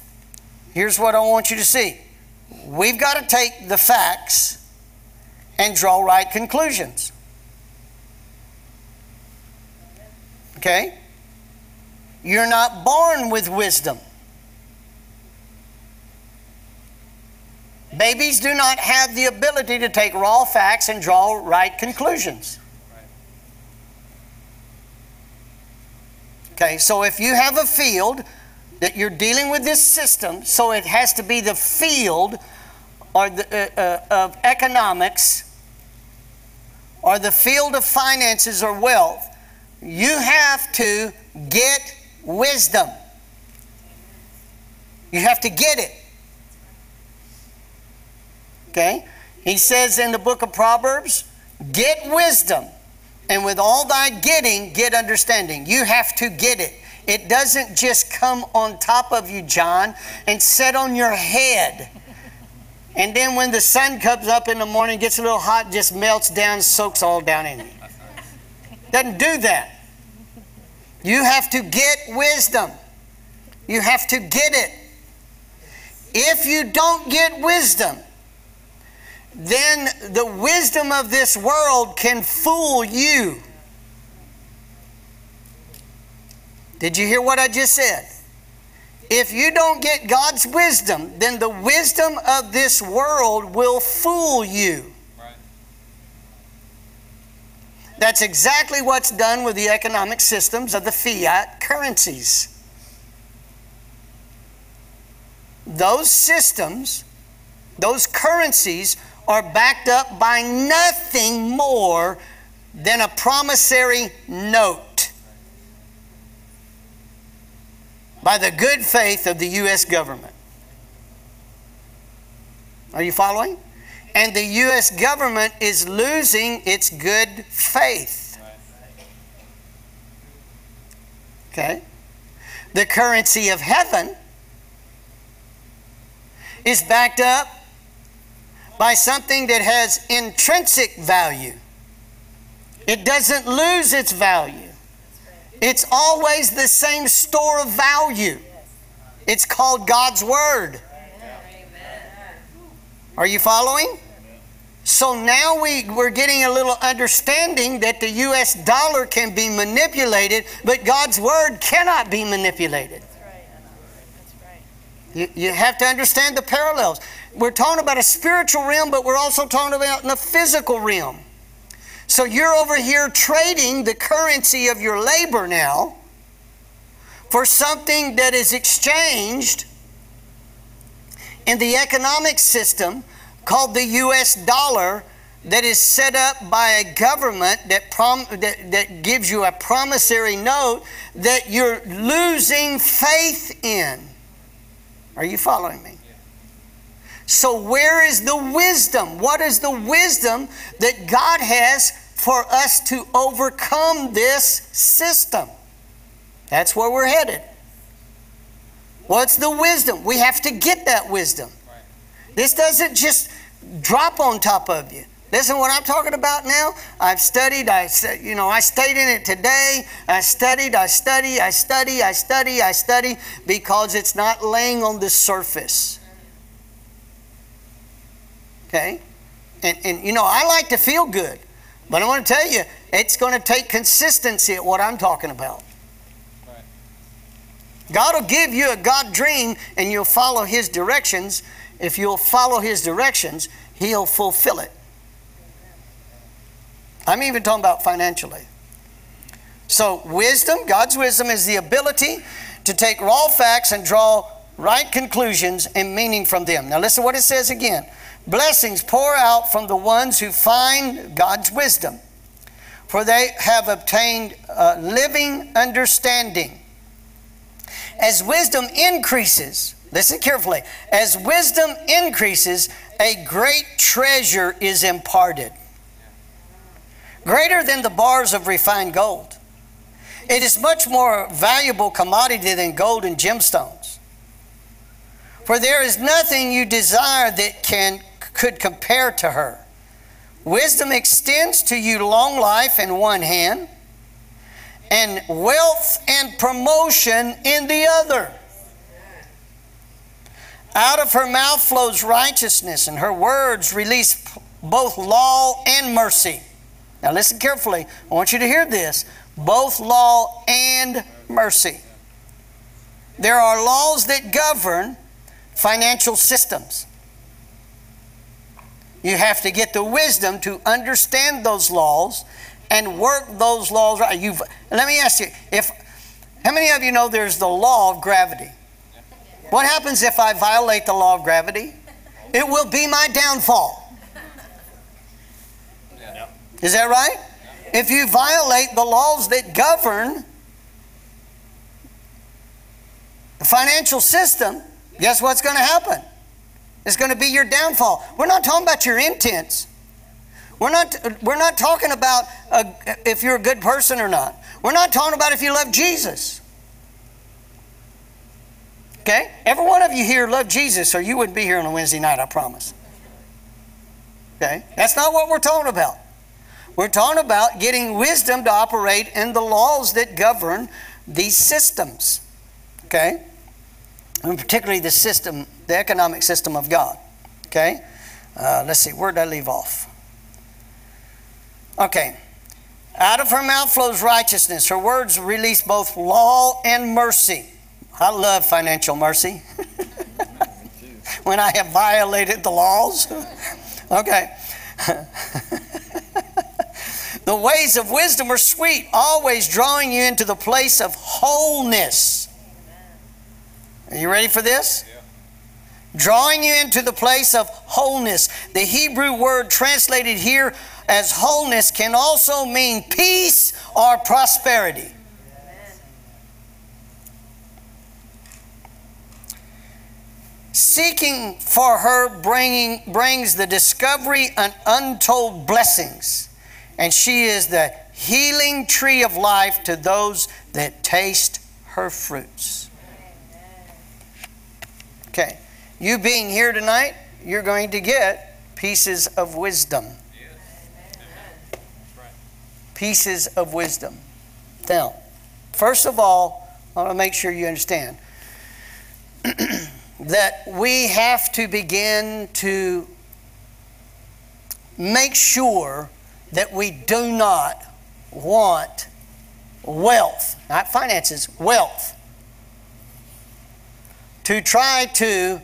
here's what I want you to see. We've got to take the facts and draw right conclusions. Okay? You're not born with wisdom. Babies do not have the ability to take raw facts and draw right conclusions. Okay, so if you have a field that you're dealing with this system, so it has to be the field or the, of economics or the field of finances or wealth, you have to get wisdom. You have to get it. Okay? He says in the book of Proverbs, get wisdom, and with all thy getting, get understanding. You have to get it. It doesn't just come on top of you, John, and set on your head. And then when the sun comes up in the morning, gets a little hot, just melts down, soaks all down in you. Doesn't do that. You have to get wisdom. You have to get it. If you don't get wisdom, then the wisdom of this world can fool you. Did you hear what I just said? If you don't get God's wisdom, then the wisdom of this world will fool you. Right. That's exactly what's done with the economic systems of the fiat currencies. Those systems, those currencies, are backed up by nothing more than a promissory note by the good faith of the U.S. government. Are you following? And the U.S. government is losing its good faith. Okay? The currency of heaven is backed up by something that has intrinsic value. It doesn't lose its value. It's always the same store of value. It's called God's Word. Are you following? So now we're getting a little understanding that the U.S. dollar can be manipulated, but God's Word cannot be manipulated. You have to understand the parallels. We're talking about a spiritual realm, but we're also talking about in the physical realm. So you're over here trading the currency of your labor now for something that is exchanged in the economic system called the U.S. dollar, that is set up by a government that gives you a promissory note that you're losing faith in. Are you following me? So where is the wisdom? What is the wisdom that God has for us to overcome this system? That's where we're headed. What's the wisdom? We have to get that wisdom. This doesn't just drop on top of you. Listen, what I'm talking about now, I've studied, I stayed in it today. I study, because it's not laying on the surface. Okay? And I like to feel good, but I want to tell you, it's going to take consistency at what I'm talking about. God will give you a God dream, and you'll follow His directions. If you'll follow His directions, He'll fulfill it. I'm even talking about financially. So wisdom, God's wisdom, is the ability to take raw facts and draw right conclusions and meaning from them. Now listen what it says again. Blessings pour out from the ones who find God's wisdom, for they have obtained a living understanding. As wisdom increases, listen carefully, as wisdom increases, a great treasure is imparted. Greater than the bars of refined gold. It is much more valuable commodity than gold and gemstones. For there is nothing you desire that could compare to her. Wisdom extends to you long life in one hand, and wealth and promotion in the other. Out of her mouth flows righteousness, and her words release both law and mercy. Now listen carefully. I want you to hear this. Both law and mercy. There are laws that govern financial systems. You have to get the wisdom to understand those laws and work those laws right. Let me ask you, how many of you know there's the law of gravity? What happens if I violate the law of gravity? It will be my downfall. Yeah. Is that right? Yeah. If you violate the laws that govern the financial system, guess what's going to happen? It's going to be your downfall. We're not talking about your intents. We're not talking about if you're a good person or not. We're not talking about if you love Jesus. Okay? Every one of you here love Jesus, or you wouldn't be here on a Wednesday night, I promise. Okay? That's not what we're talking about. We're talking about getting wisdom to operate in the laws that govern these systems. Okay? And particularly the system, the economic system of God. Okay? Let's see, where did I leave off? Okay. Out of her mouth flows righteousness. Her words release both law and mercy. I love financial mercy. When I have violated the laws. Okay. The ways of wisdom are sweet, always drawing you into the place of wholeness. Are you ready for this? Yeah. Drawing you into the place of wholeness. The Hebrew word translated here as wholeness can also mean peace or prosperity. Seeking for her brings the discovery and untold blessings. And she is the healing tree of life to those that taste her fruits. Okay. You being here tonight, you're going to get pieces of wisdom. Pieces of wisdom. Now, first of all, I want to make sure you understand that we have to begin to make sure that we do not want wealth, not finances, wealth, to try to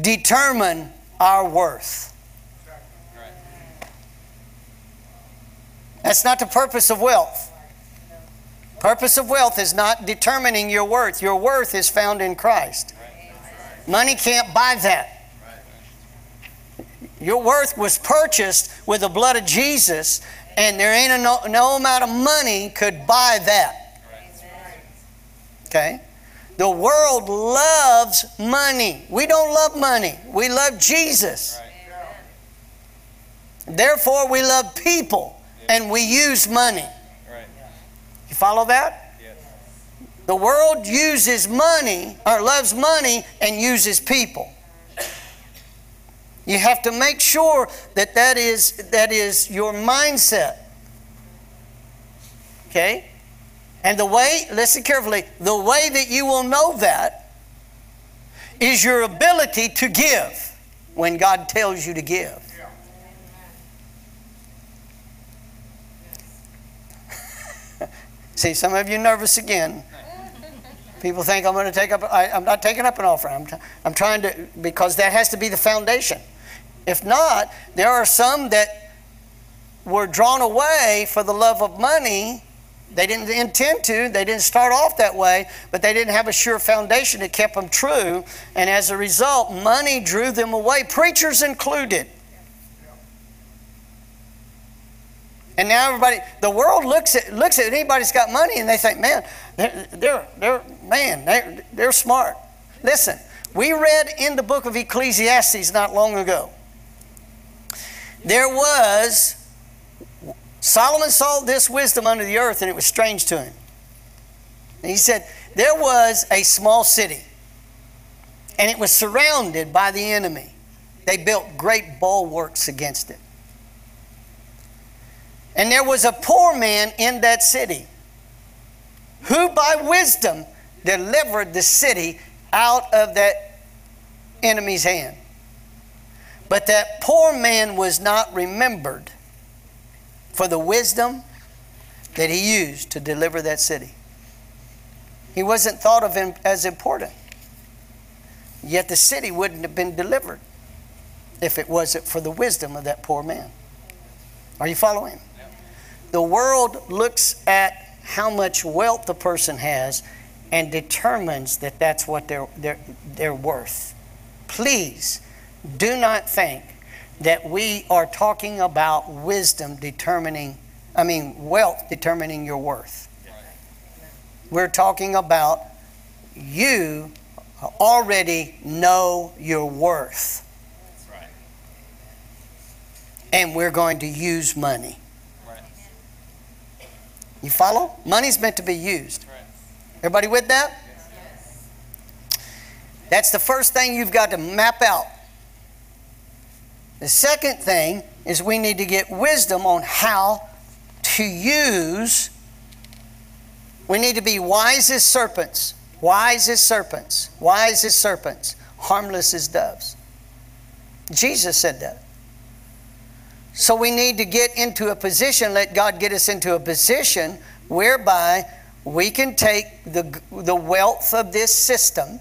determine our worth. That's not the purpose of wealth. Purpose of wealth is not determining your worth. Your worth is found in Christ. Money can't buy that. Your worth was purchased with the blood of Jesus, and there ain't no amount of money could buy that. Okay? The world loves money. We don't love money. We love Jesus. Therefore, we love people, and we use money. You follow that? Yes. The world uses money, or loves money, and uses people. You have to make sure that that is your mindset. Okay? And the way, listen carefully, the way that you will know that is your ability to give when God tells you to give. See, some of you nervous again. People think I'm going to take up. I'm not taking up an offering. I'm trying to, because that has to be the foundation. If not, there are some that were drawn away for the love of money. They didn't intend to. They didn't start off that way, but they didn't have a sure foundation that kept them true. And as a result, money drew them away, preachers included. And now everybody, the world looks at anybody that's got money and they think, man, they're smart. Listen, we read in the book of Ecclesiastes not long ago. There was, Solomon saw this wisdom under the earth and it was strange to him. And he said, there was a small city and it was surrounded by the enemy. They built great bulwarks against it. And there was a poor man in that city who by wisdom delivered the city out of that enemy's hand. But that poor man was not remembered for the wisdom that he used to deliver that city. He wasn't thought of as important. Yet the city wouldn't have been delivered if it wasn't for the wisdom of that poor man. Are you following? Yep. The world looks at how much wealth the person has and determines that that's what they're worth. Please do not think that we are talking about wisdom determining, wealth determining your worth. Right. We're talking about you already know your worth. Right. And we're going to use money. Right. You follow? Money's meant to be used. Right. Everybody with that? Yes. That's the first thing you've got to map out. The second thing is we need to get wisdom on how to use. We need to be wise as serpents. Wise as serpents. Wise as serpents. Harmless as doves. Jesus said that. So we need to get into a position, let God get us into a position whereby we can take the wealth of this system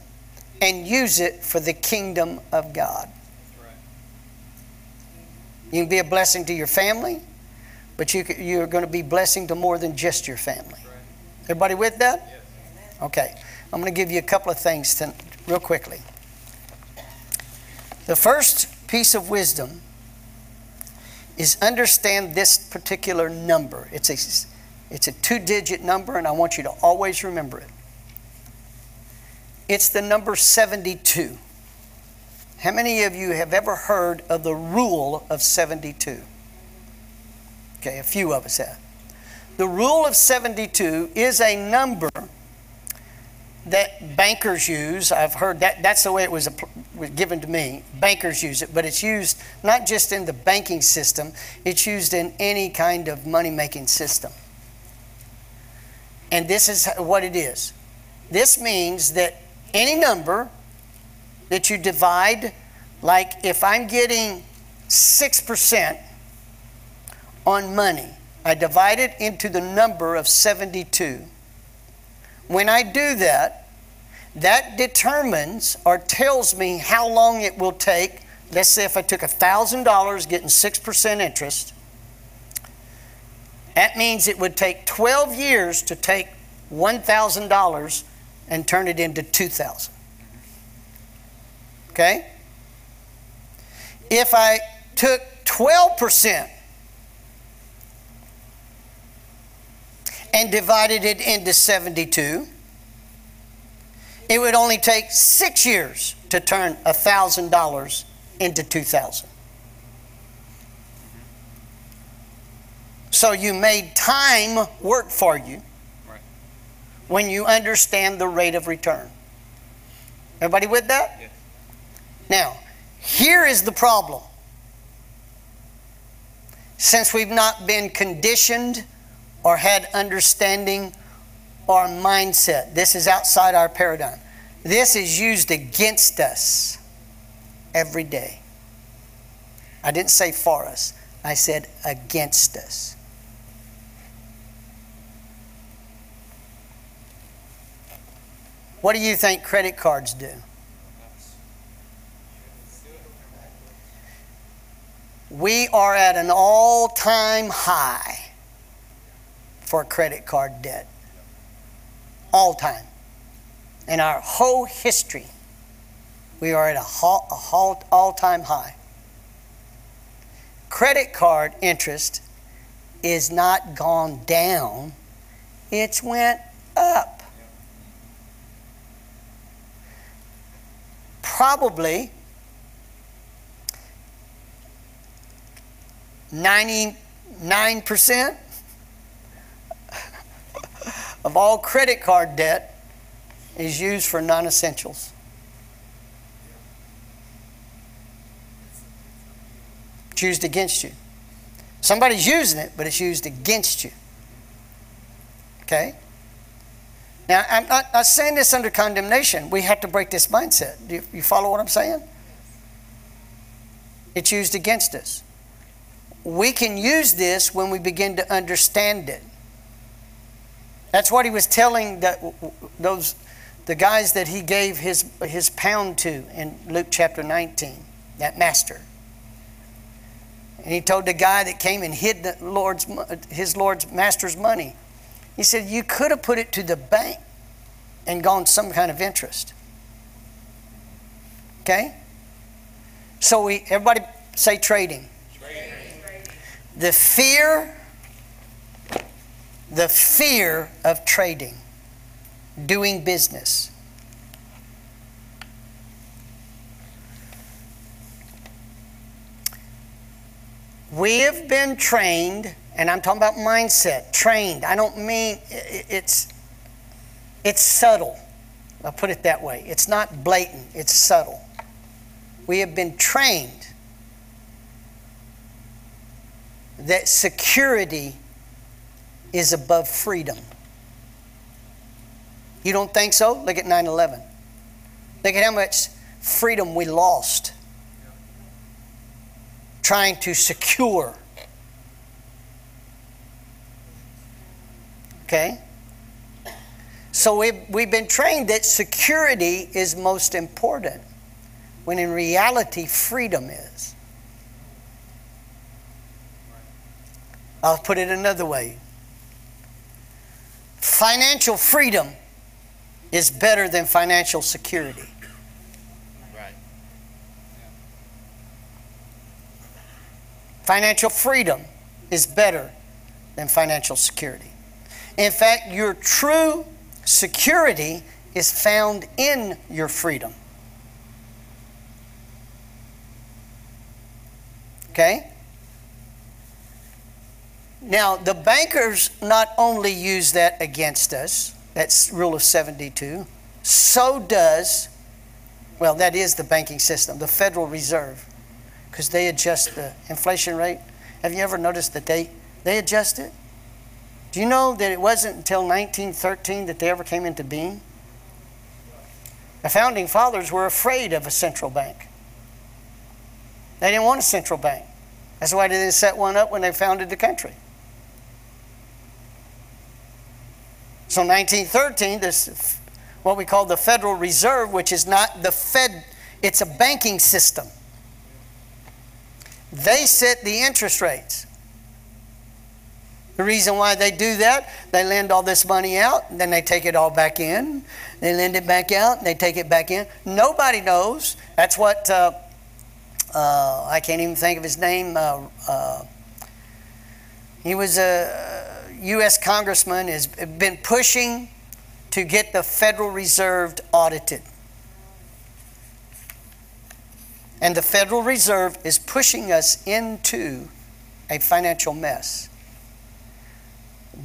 and use it for the kingdom of God. You can be a blessing to your family, but you're going to be blessing to more than just your family. Everybody with that? Okay. I'm going to give you a couple of things real quickly. The first piece of wisdom is understand this particular number. It's a two-digit number, and I want you to always remember it. It's the number 72. How many of you have ever heard of the rule of 72? Okay, a few of us have. The rule of 72 is a number that bankers use. I've heard that. That's the way it was given to me. Bankers use it, but it's used not just in the banking system. It's used in any kind of money-making system. And this is what it is. This means that any number that you divide, like if I'm getting 6% on money, I divide it into the number of 72. When I do that, that determines or tells me how long it will take. Let's say if I took $1,000 getting 6% interest, that means it would take 12 years to take $1,000 and turn it into $2,000. Okay? If I took 12% and divided it into 72, it would only take 6 years to turn $1,000 into $2,000. So you made time work for you when you understand the rate of return. Everybody with that? Yeah. Now, here is the problem. Since we've not been conditioned or had understanding or mindset, this is outside our paradigm. This is used against us every day. I didn't say for us. I said against us. What do you think credit cards do? We are at an all-time high for credit card debt. All-time. In our whole history, we are at an all-time high. Credit card interest is not gone down. It's went up. Probably 99% of all credit card debt is used for non-essentials. It's used against you. Somebody's using it, but it's used against you. Okay? Now, I'm not saying this under condemnation. We have to break this mindset. Do you follow what I'm saying? It's used against us. We can use this when we begin to understand it. That's what he was telling the guys that he gave his pound to in Luke chapter 19, that master. And he told the guy that came and hid the his master's money, he said, you could have put it to the bank and gone some kind of interest. Okay? So everybody say trading. Trading. The fear of trading, doing business. We have been trained, and I'm talking about mindset, trained. I don't mean it's subtle. I'll put it that way. It's not blatant. It's subtle. We have been trained that security is above freedom. You don't think so? Look at 9/11. Look at how much freedom we lost trying to secure. Okay? So we've been trained that security is most important, when in reality freedom is. I'll put it another way. Financial freedom is better than financial security. Financial freedom is better than financial security. In fact, your true security is found in your freedom. Okay? Now, the bankers not only use that against us, that's rule of 72, so does, well, that is the banking system, the Federal Reserve, because they adjust the inflation rate. Have you ever noticed that they adjust it? Do you know that it wasn't until 1913 that they ever came into being? The founding fathers were afraid of a central bank. They didn't want a central bank. That's why they didn't set one up when they founded the country. So 1913, this what we call the Federal Reserve, which is not the Fed, it's a banking system. They set the interest rates. The reason why they do that, they lend all this money out, and then they take it all back in. They lend it back out, and they take it back in. Nobody knows. That's what, I can't even think of his name. He was a U.S. congressman, has been pushing to get the Federal Reserve audited. And the Federal Reserve is pushing us into a financial mess.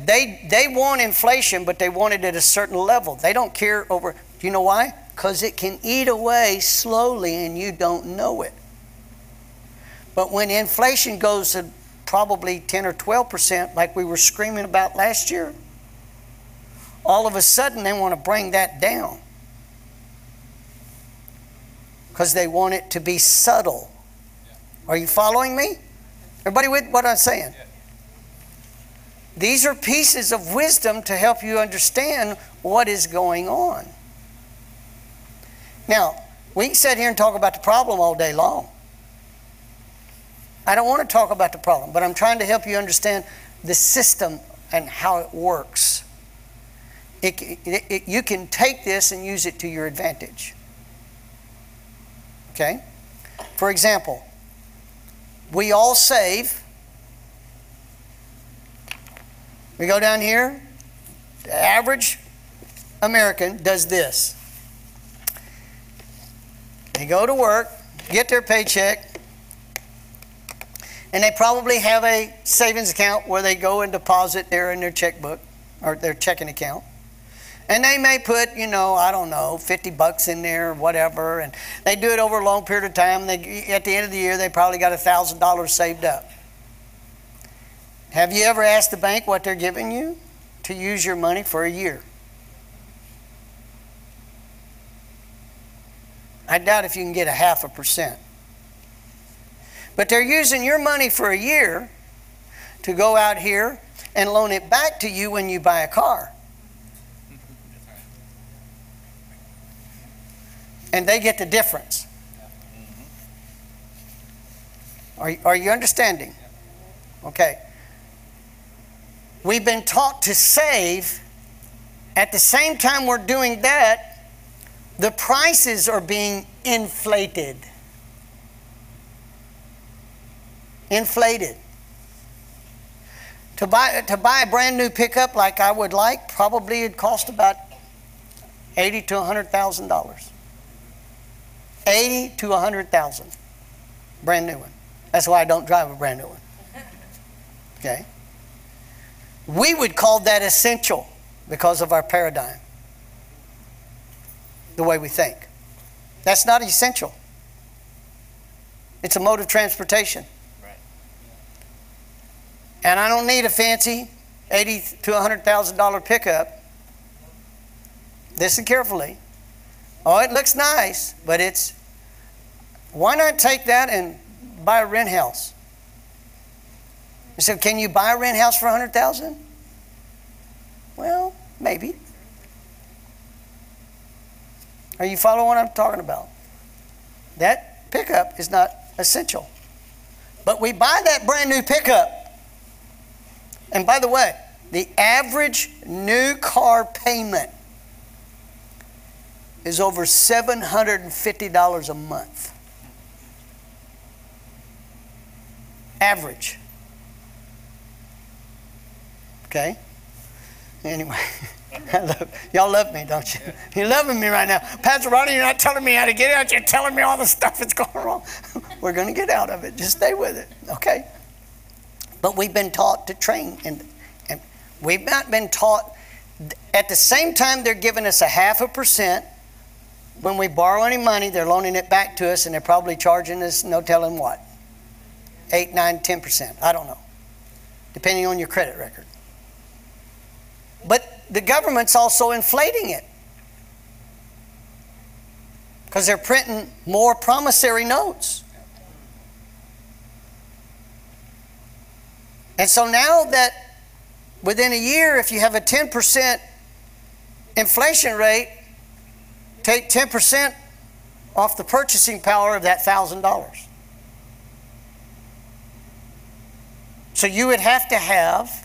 They want inflation, but they want it at a certain level. They don't care over, do you know why? Because it can eat away slowly and you don't know it. But when inflation goes to probably 10 or 12%, like we were screaming about last year, all of a sudden they want to bring that down, because they want it to be subtle. Yeah. Are you following me? Everybody with what I'm saying? Yeah. These are pieces of wisdom to help you understand what is going on. Now, we can sit here and talk about the problem all day long. I don't want to talk about the problem, but I'm trying to help you understand the system and how it works. You can take this and use it to your advantage. Okay? For example, we all save. We go down here. The average American does this. They go to work, get their paycheck, and they probably have a savings account where they go and deposit there in their checkbook or their checking account. And they may put, I don't know, $50 in there or whatever, and they do it over a long period of time. At the end of the year, they probably got $1,000 saved up. Have you ever asked the bank what they're giving you to use your money for a year? I doubt if you can get 0.5%. But they're using your money for a year to go out here and loan it back to you when you buy a car. And they get the difference. Are you understanding? Okay. We've been taught to save. At the same time we're doing that, the prices are being inflated. Inflated. To buy a brand new pickup like I would like, probably it cost about $80,000 to $100,000. $80,000 to $100,000. Brand new one. That's why I don't drive a brand new one. Okay? We would call that essential because of our paradigm, the way we think. That's not essential. It's a mode of transportation. Right. And I don't need a fancy $80,000 to $100,000 pickup. Listen carefully. Oh, it looks nice, but it's, why not take that and buy a rent house? And so, can you buy a rent house for $100,000? Well, maybe. Are you following what I'm talking about? That pickup is not essential. But we buy that brand new pickup. And by the way, the average new car payment is over $750 a month. Average. Okay? Anyway, y'all love me, don't you? You're loving me right now. Pastor Ronnie, you're not telling me how to get out. You're telling me all the stuff that's going wrong. We're going to get out of it. Just stay with it, okay? But we've been taught to train. And we've not been taught. At the same time, they're giving us 0.5%. When we borrow any money, they're loaning it back to us, and they're probably charging us no telling what. 8, 9, 10%. I don't know. Depending on your credit record. But the government's also inflating it because they're printing more promissory notes. And so now that within a year, if you have a 10% inflation rate, take 10% off the purchasing power of that $1,000. So you would have to have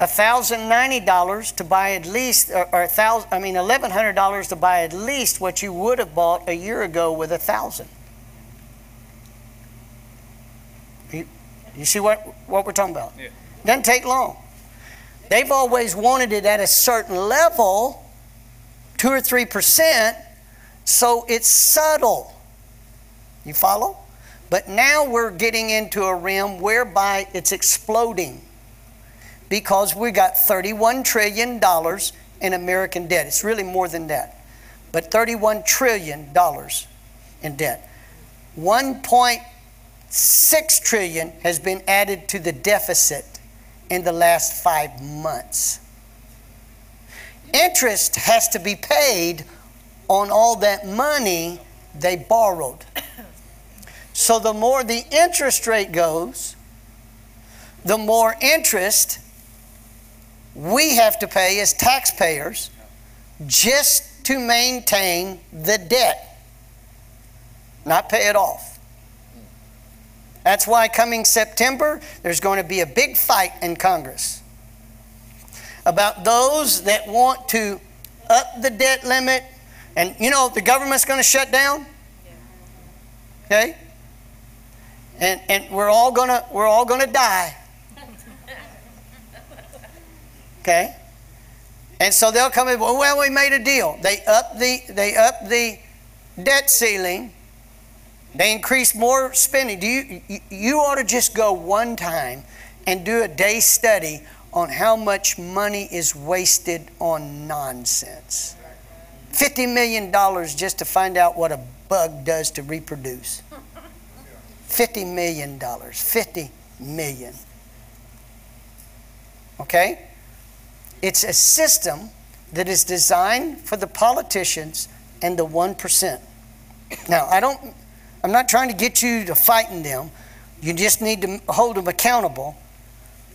$1,090 to buy at least, or $1,100 to buy at least what you would have bought a year ago with $1,000. You see what we're talking about? Yeah. Doesn't take long. They've always wanted it at a certain level, 2 or 3%, so it's subtle. You follow? But now we're getting into a realm whereby it's exploding. Because we got $31 trillion in American debt. It's really more than that. But $31 trillion in debt. $1.6 trillion has been added to the deficit in the last 5 months. Interest has to be paid on all that money they borrowed. So the more the interest rate goes, the more interest we have to pay as taxpayers just to maintain the debt, not pay it off. That's why coming September, there's going to be a big fight in Congress about those that want to up the debt limit. And you know, the government's going to shut down. Okay? And we're all going to die. Okay? And so they'll come in, well, we made a deal. They up the debt ceiling. They increase more spending. You ought to just go one time and do a day study on how much money is wasted on nonsense. $50 million just to find out what a bug does to reproduce. $50 million. $50 million. Okay? It's a system that is designed for the politicians and the 1%. Now, I'm not trying to get you to fighting them. You just need to hold them accountable.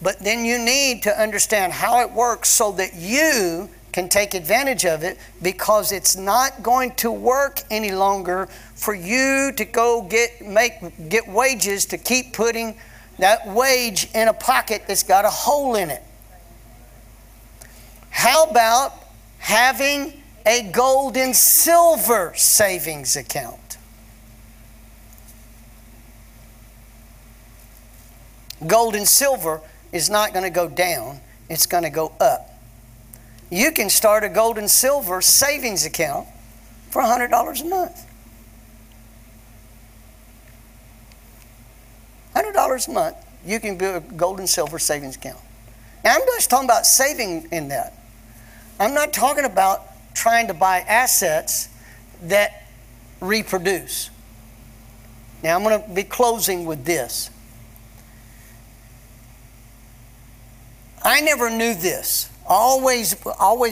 But then you need to understand how it works so that you can take advantage of it, because it's not going to work any longer for you to go get wages to keep putting that wage in a pocket that's got a hole in it. How about having a gold and silver savings account? Gold and silver is not going to go down. It's going to go up. You can start a gold and silver savings account for $100 a month. $100 a month, you can build a gold and silver savings account. Now, I'm just talking about saving in that. I'm not talking about trying to buy assets that reproduce. Now, I'm going to be closing with this. I never knew this. Always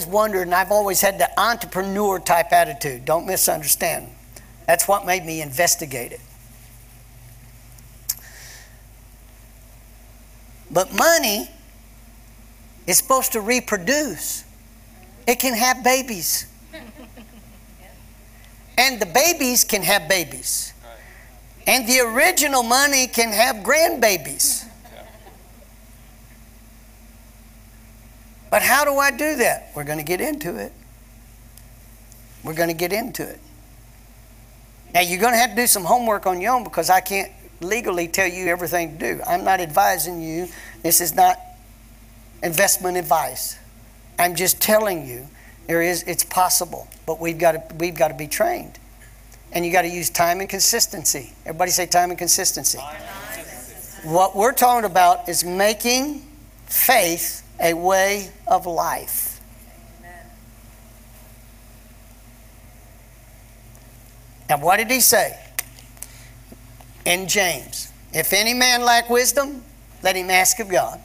wondered, and I've always had the entrepreneur type attitude. Don't misunderstand. That's what made me investigate it. But money is supposed to reproduce. It can have babies. And the babies can have babies. And the original money can have grandbabies. But how do I do that? We're going to get into it. We're going to get into it. Now, you're going to have to do some homework on your own, because I can't legally tell you everything to do. I'm not advising you. This is not investment advice. I'm just telling you it's possible, but we've got to be trained. And you got to use time and consistency. Everybody say time and consistency. What we're talking about is making faith a way of life. Amen. And what did he say in James? If any man lack wisdom, let him ask of God,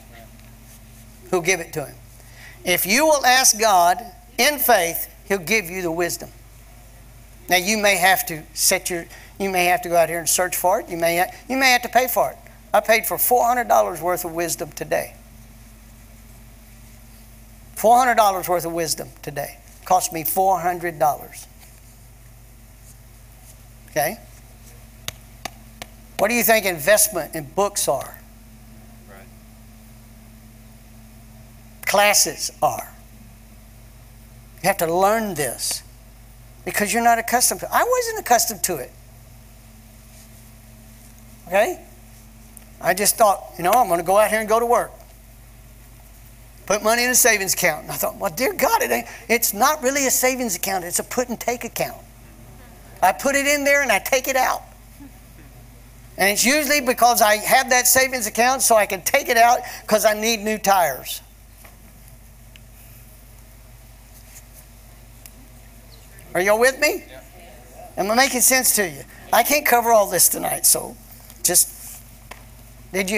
who'll give it to him. If you will ask God in faith, he'll give you the wisdom. Now you may have to go out here and search for it. You may have to pay for it. I paid for $400 worth of wisdom today. $400 worth of wisdom today. Cost me $400. Okay? What do you think investment in books are? Right. Classes are. You have to learn this, because you're not accustomed to it. I wasn't accustomed to it. Okay? I just thought, I'm going to go out here and go to work. Put money in a savings account. And I thought, well, dear God, it's not really a savings account. It's a put and take account. I put it in there and I take it out. And it's usually because I have that savings account so I can take it out because I need new tires. Are y'all with me? Am I making sense to you? I can't cover all this tonight, so just... Did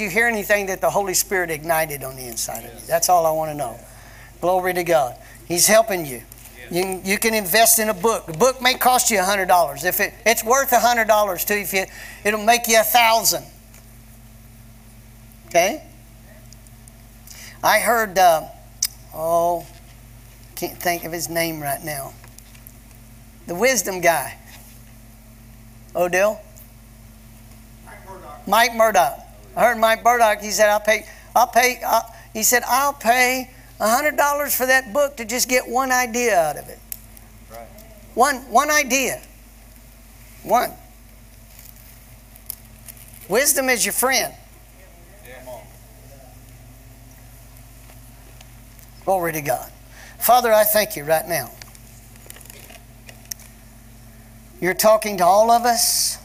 you hear anything that the Holy Spirit ignited on the inside of you? That's all I want to know. Glory to God. He's helping you. You can invest in a book. The book may cost you $100. If it's worth $100 too, it'll make you $1,000. Okay? I heard, can't think of his name right now. The wisdom guy. Odell? Mike Murdock. I heard Mike Murdock. He said, I'll pay $100 for that book to just get one idea out of it. Right. One idea. One. Wisdom is your friend. Yeah. Glory to God. Father, I thank you right now. You're talking to all of us.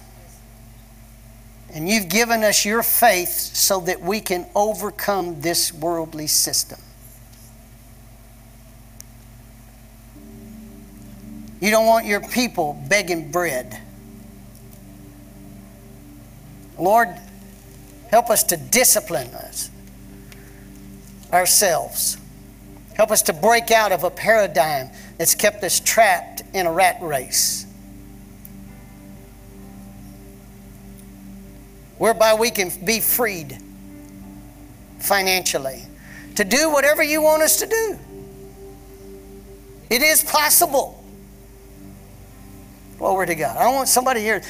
And you've given us your faith so that we can overcome this worldly system. You don't want your people begging bread. Lord, help us to discipline ourselves. Help us to break out of a paradigm that's kept us trapped in a rat race, whereby we can be freed financially to do whatever you want us to do. It is possible. Glory to God. I don't want somebody here.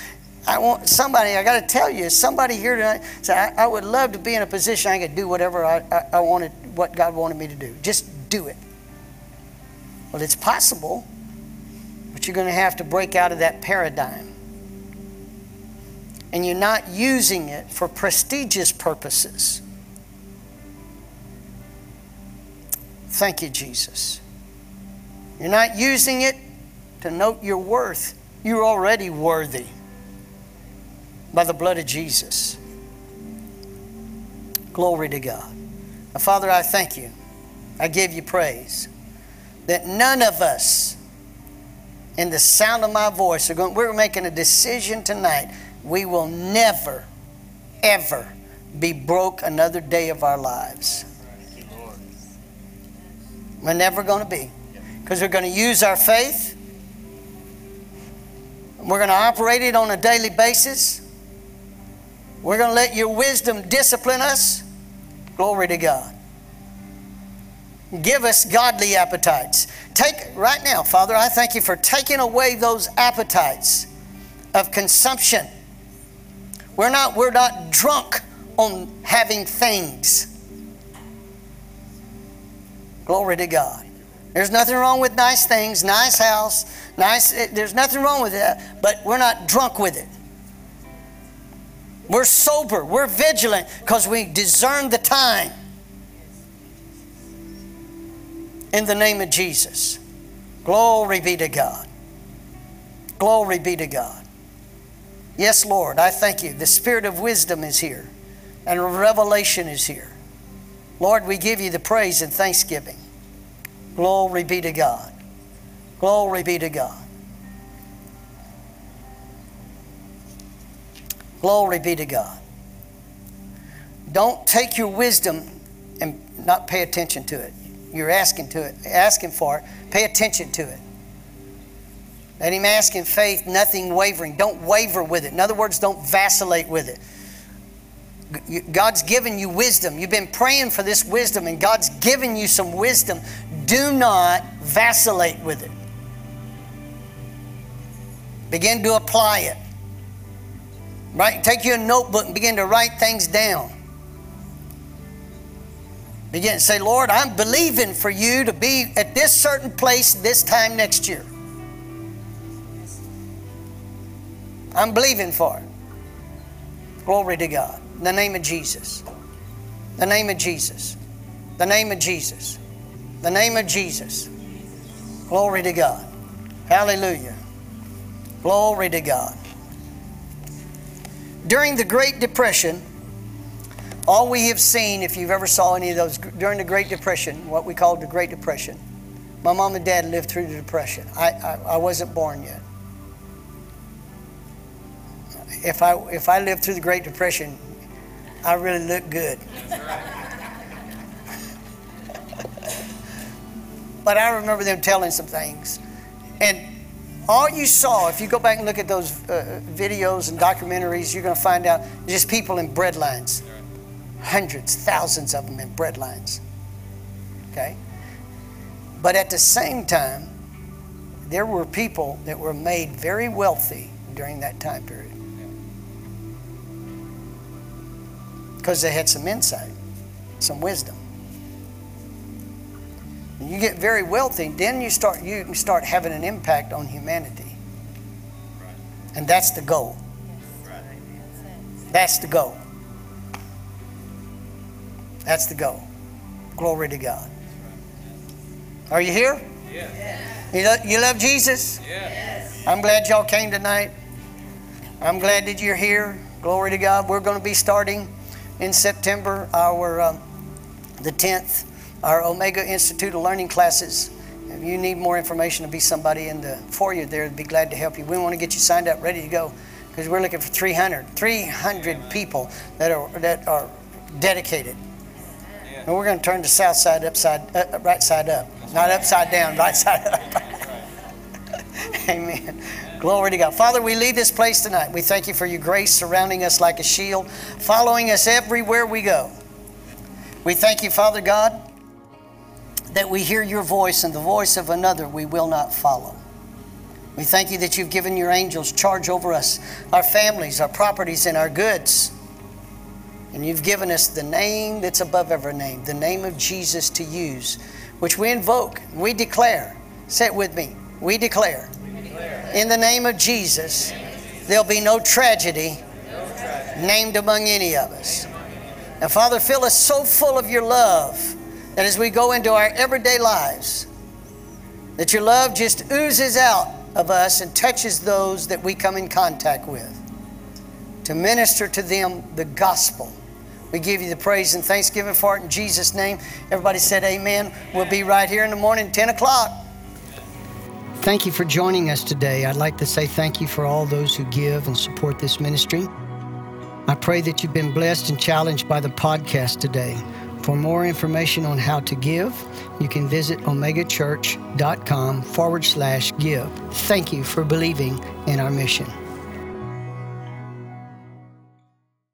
I got to tell you, somebody here tonight, say, I would love to be in a position I could do whatever I wanted, what God wanted me to do. Just do it. Well, it's possible, but you're going to have to break out of that paradigm. And you're not using it for prestigious purposes. Thank you, Jesus. You're not using it to note your worth. You're already worthy by the blood of Jesus. Glory to God. Now, Father, I thank you. I give you praise that none of us in the sound of my voice we're making a decision tonight. We will never, ever be broke another day of our lives. We're never going to be. Because we're going to use our faith. We're going to operate it on a daily basis. We're going to let your wisdom discipline us. Glory to God. Give us godly appetites. Right now, Father, I thank you for taking away those appetites of consumption. We're not drunk on having things. Glory to God. There's nothing wrong with nice things, nice house, there's nothing wrong with that, but we're not drunk with it. We're sober, we're vigilant, because we discern the time. In the name of Jesus. Glory be to God. Glory be to God. Yes, Lord, I thank you. The spirit of wisdom is here, and revelation is here. Lord, we give you the praise and thanksgiving. Glory be to God. Glory be to God. Glory be to God. Don't take your wisdom and not pay attention to it. You're asking for it. Pay attention to it. Let him ask in faith, nothing wavering. Don't waver with it. In other words, don't vacillate with it. God's given you wisdom. You've been praying for this wisdom, and God's given you some wisdom. Do not vacillate with it. Begin to apply it. Right? Take your notebook and begin to write things down. Begin to say, Lord, I'm believing for you to be at this certain place this time next year. I'm believing for it. Glory to God. In the name of Jesus. The name of Jesus. The name of Jesus. The name of Jesus. Glory to God. Hallelujah. Glory to God. During the Great Depression, all we have seen, if you've ever saw any of those, during the Great Depression, what we called the Great Depression. My mom and dad lived through the Depression. I wasn't born yet. If I lived through the Great Depression, I really look good. But I remember them telling some things. And all you saw, if you go back and look at those videos and documentaries, you're going to find out just people in bread lines. Hundreds, thousands of them in bread lines. Okay? But at the same time, there were people that were made very wealthy during that time period. Because they had some insight, some wisdom. When you get very wealthy, then you start having an impact on humanity. And that's the goal. That's the goal. That's the goal. Glory to God. Are you here? Yes. You love Jesus? Yes. I'm glad y'all came tonight. I'm glad that you're here. Glory to God. We're going to be starting in September, the 10th, our Omega Institute of Learning classes. If you need more information, there'll be somebody in the foyer there that'd be glad to help you. We want to get you signed up, ready to go, because we're looking for 300 people that are dedicated. Yeah. And we're going to turn the south side right side up, not upside down, right side up. Amen. Glory to God. Father, we leave this place tonight. We thank you for your grace surrounding us like a shield, following us everywhere we go. We thank you, Father God, that we hear your voice and the voice of another we will not follow. We thank you that you've given your angels charge over us, our families, our properties, and our goods. And you've given us the name that's above every name, the name of Jesus to use, which we invoke, we declare. Say it with me. We declare. We declare. In the name of Jesus, there'll be no tragedy named among any of us. Now, Father, fill us so full of your love that as we go into our everyday lives, that your love just oozes out of us and touches those that we come in contact with, to minister to them the gospel. We give you the praise and thanksgiving for it in Jesus' name. Everybody said amen. We'll be right here in the morning, 10 o'clock. Thank you for joining us today. I'd like to say thank you for all those who give and support this ministry. I pray that you've been blessed and challenged by the podcast today. For more information on how to give, you can visit omegachurch.com/give. Thank you for believing in our mission.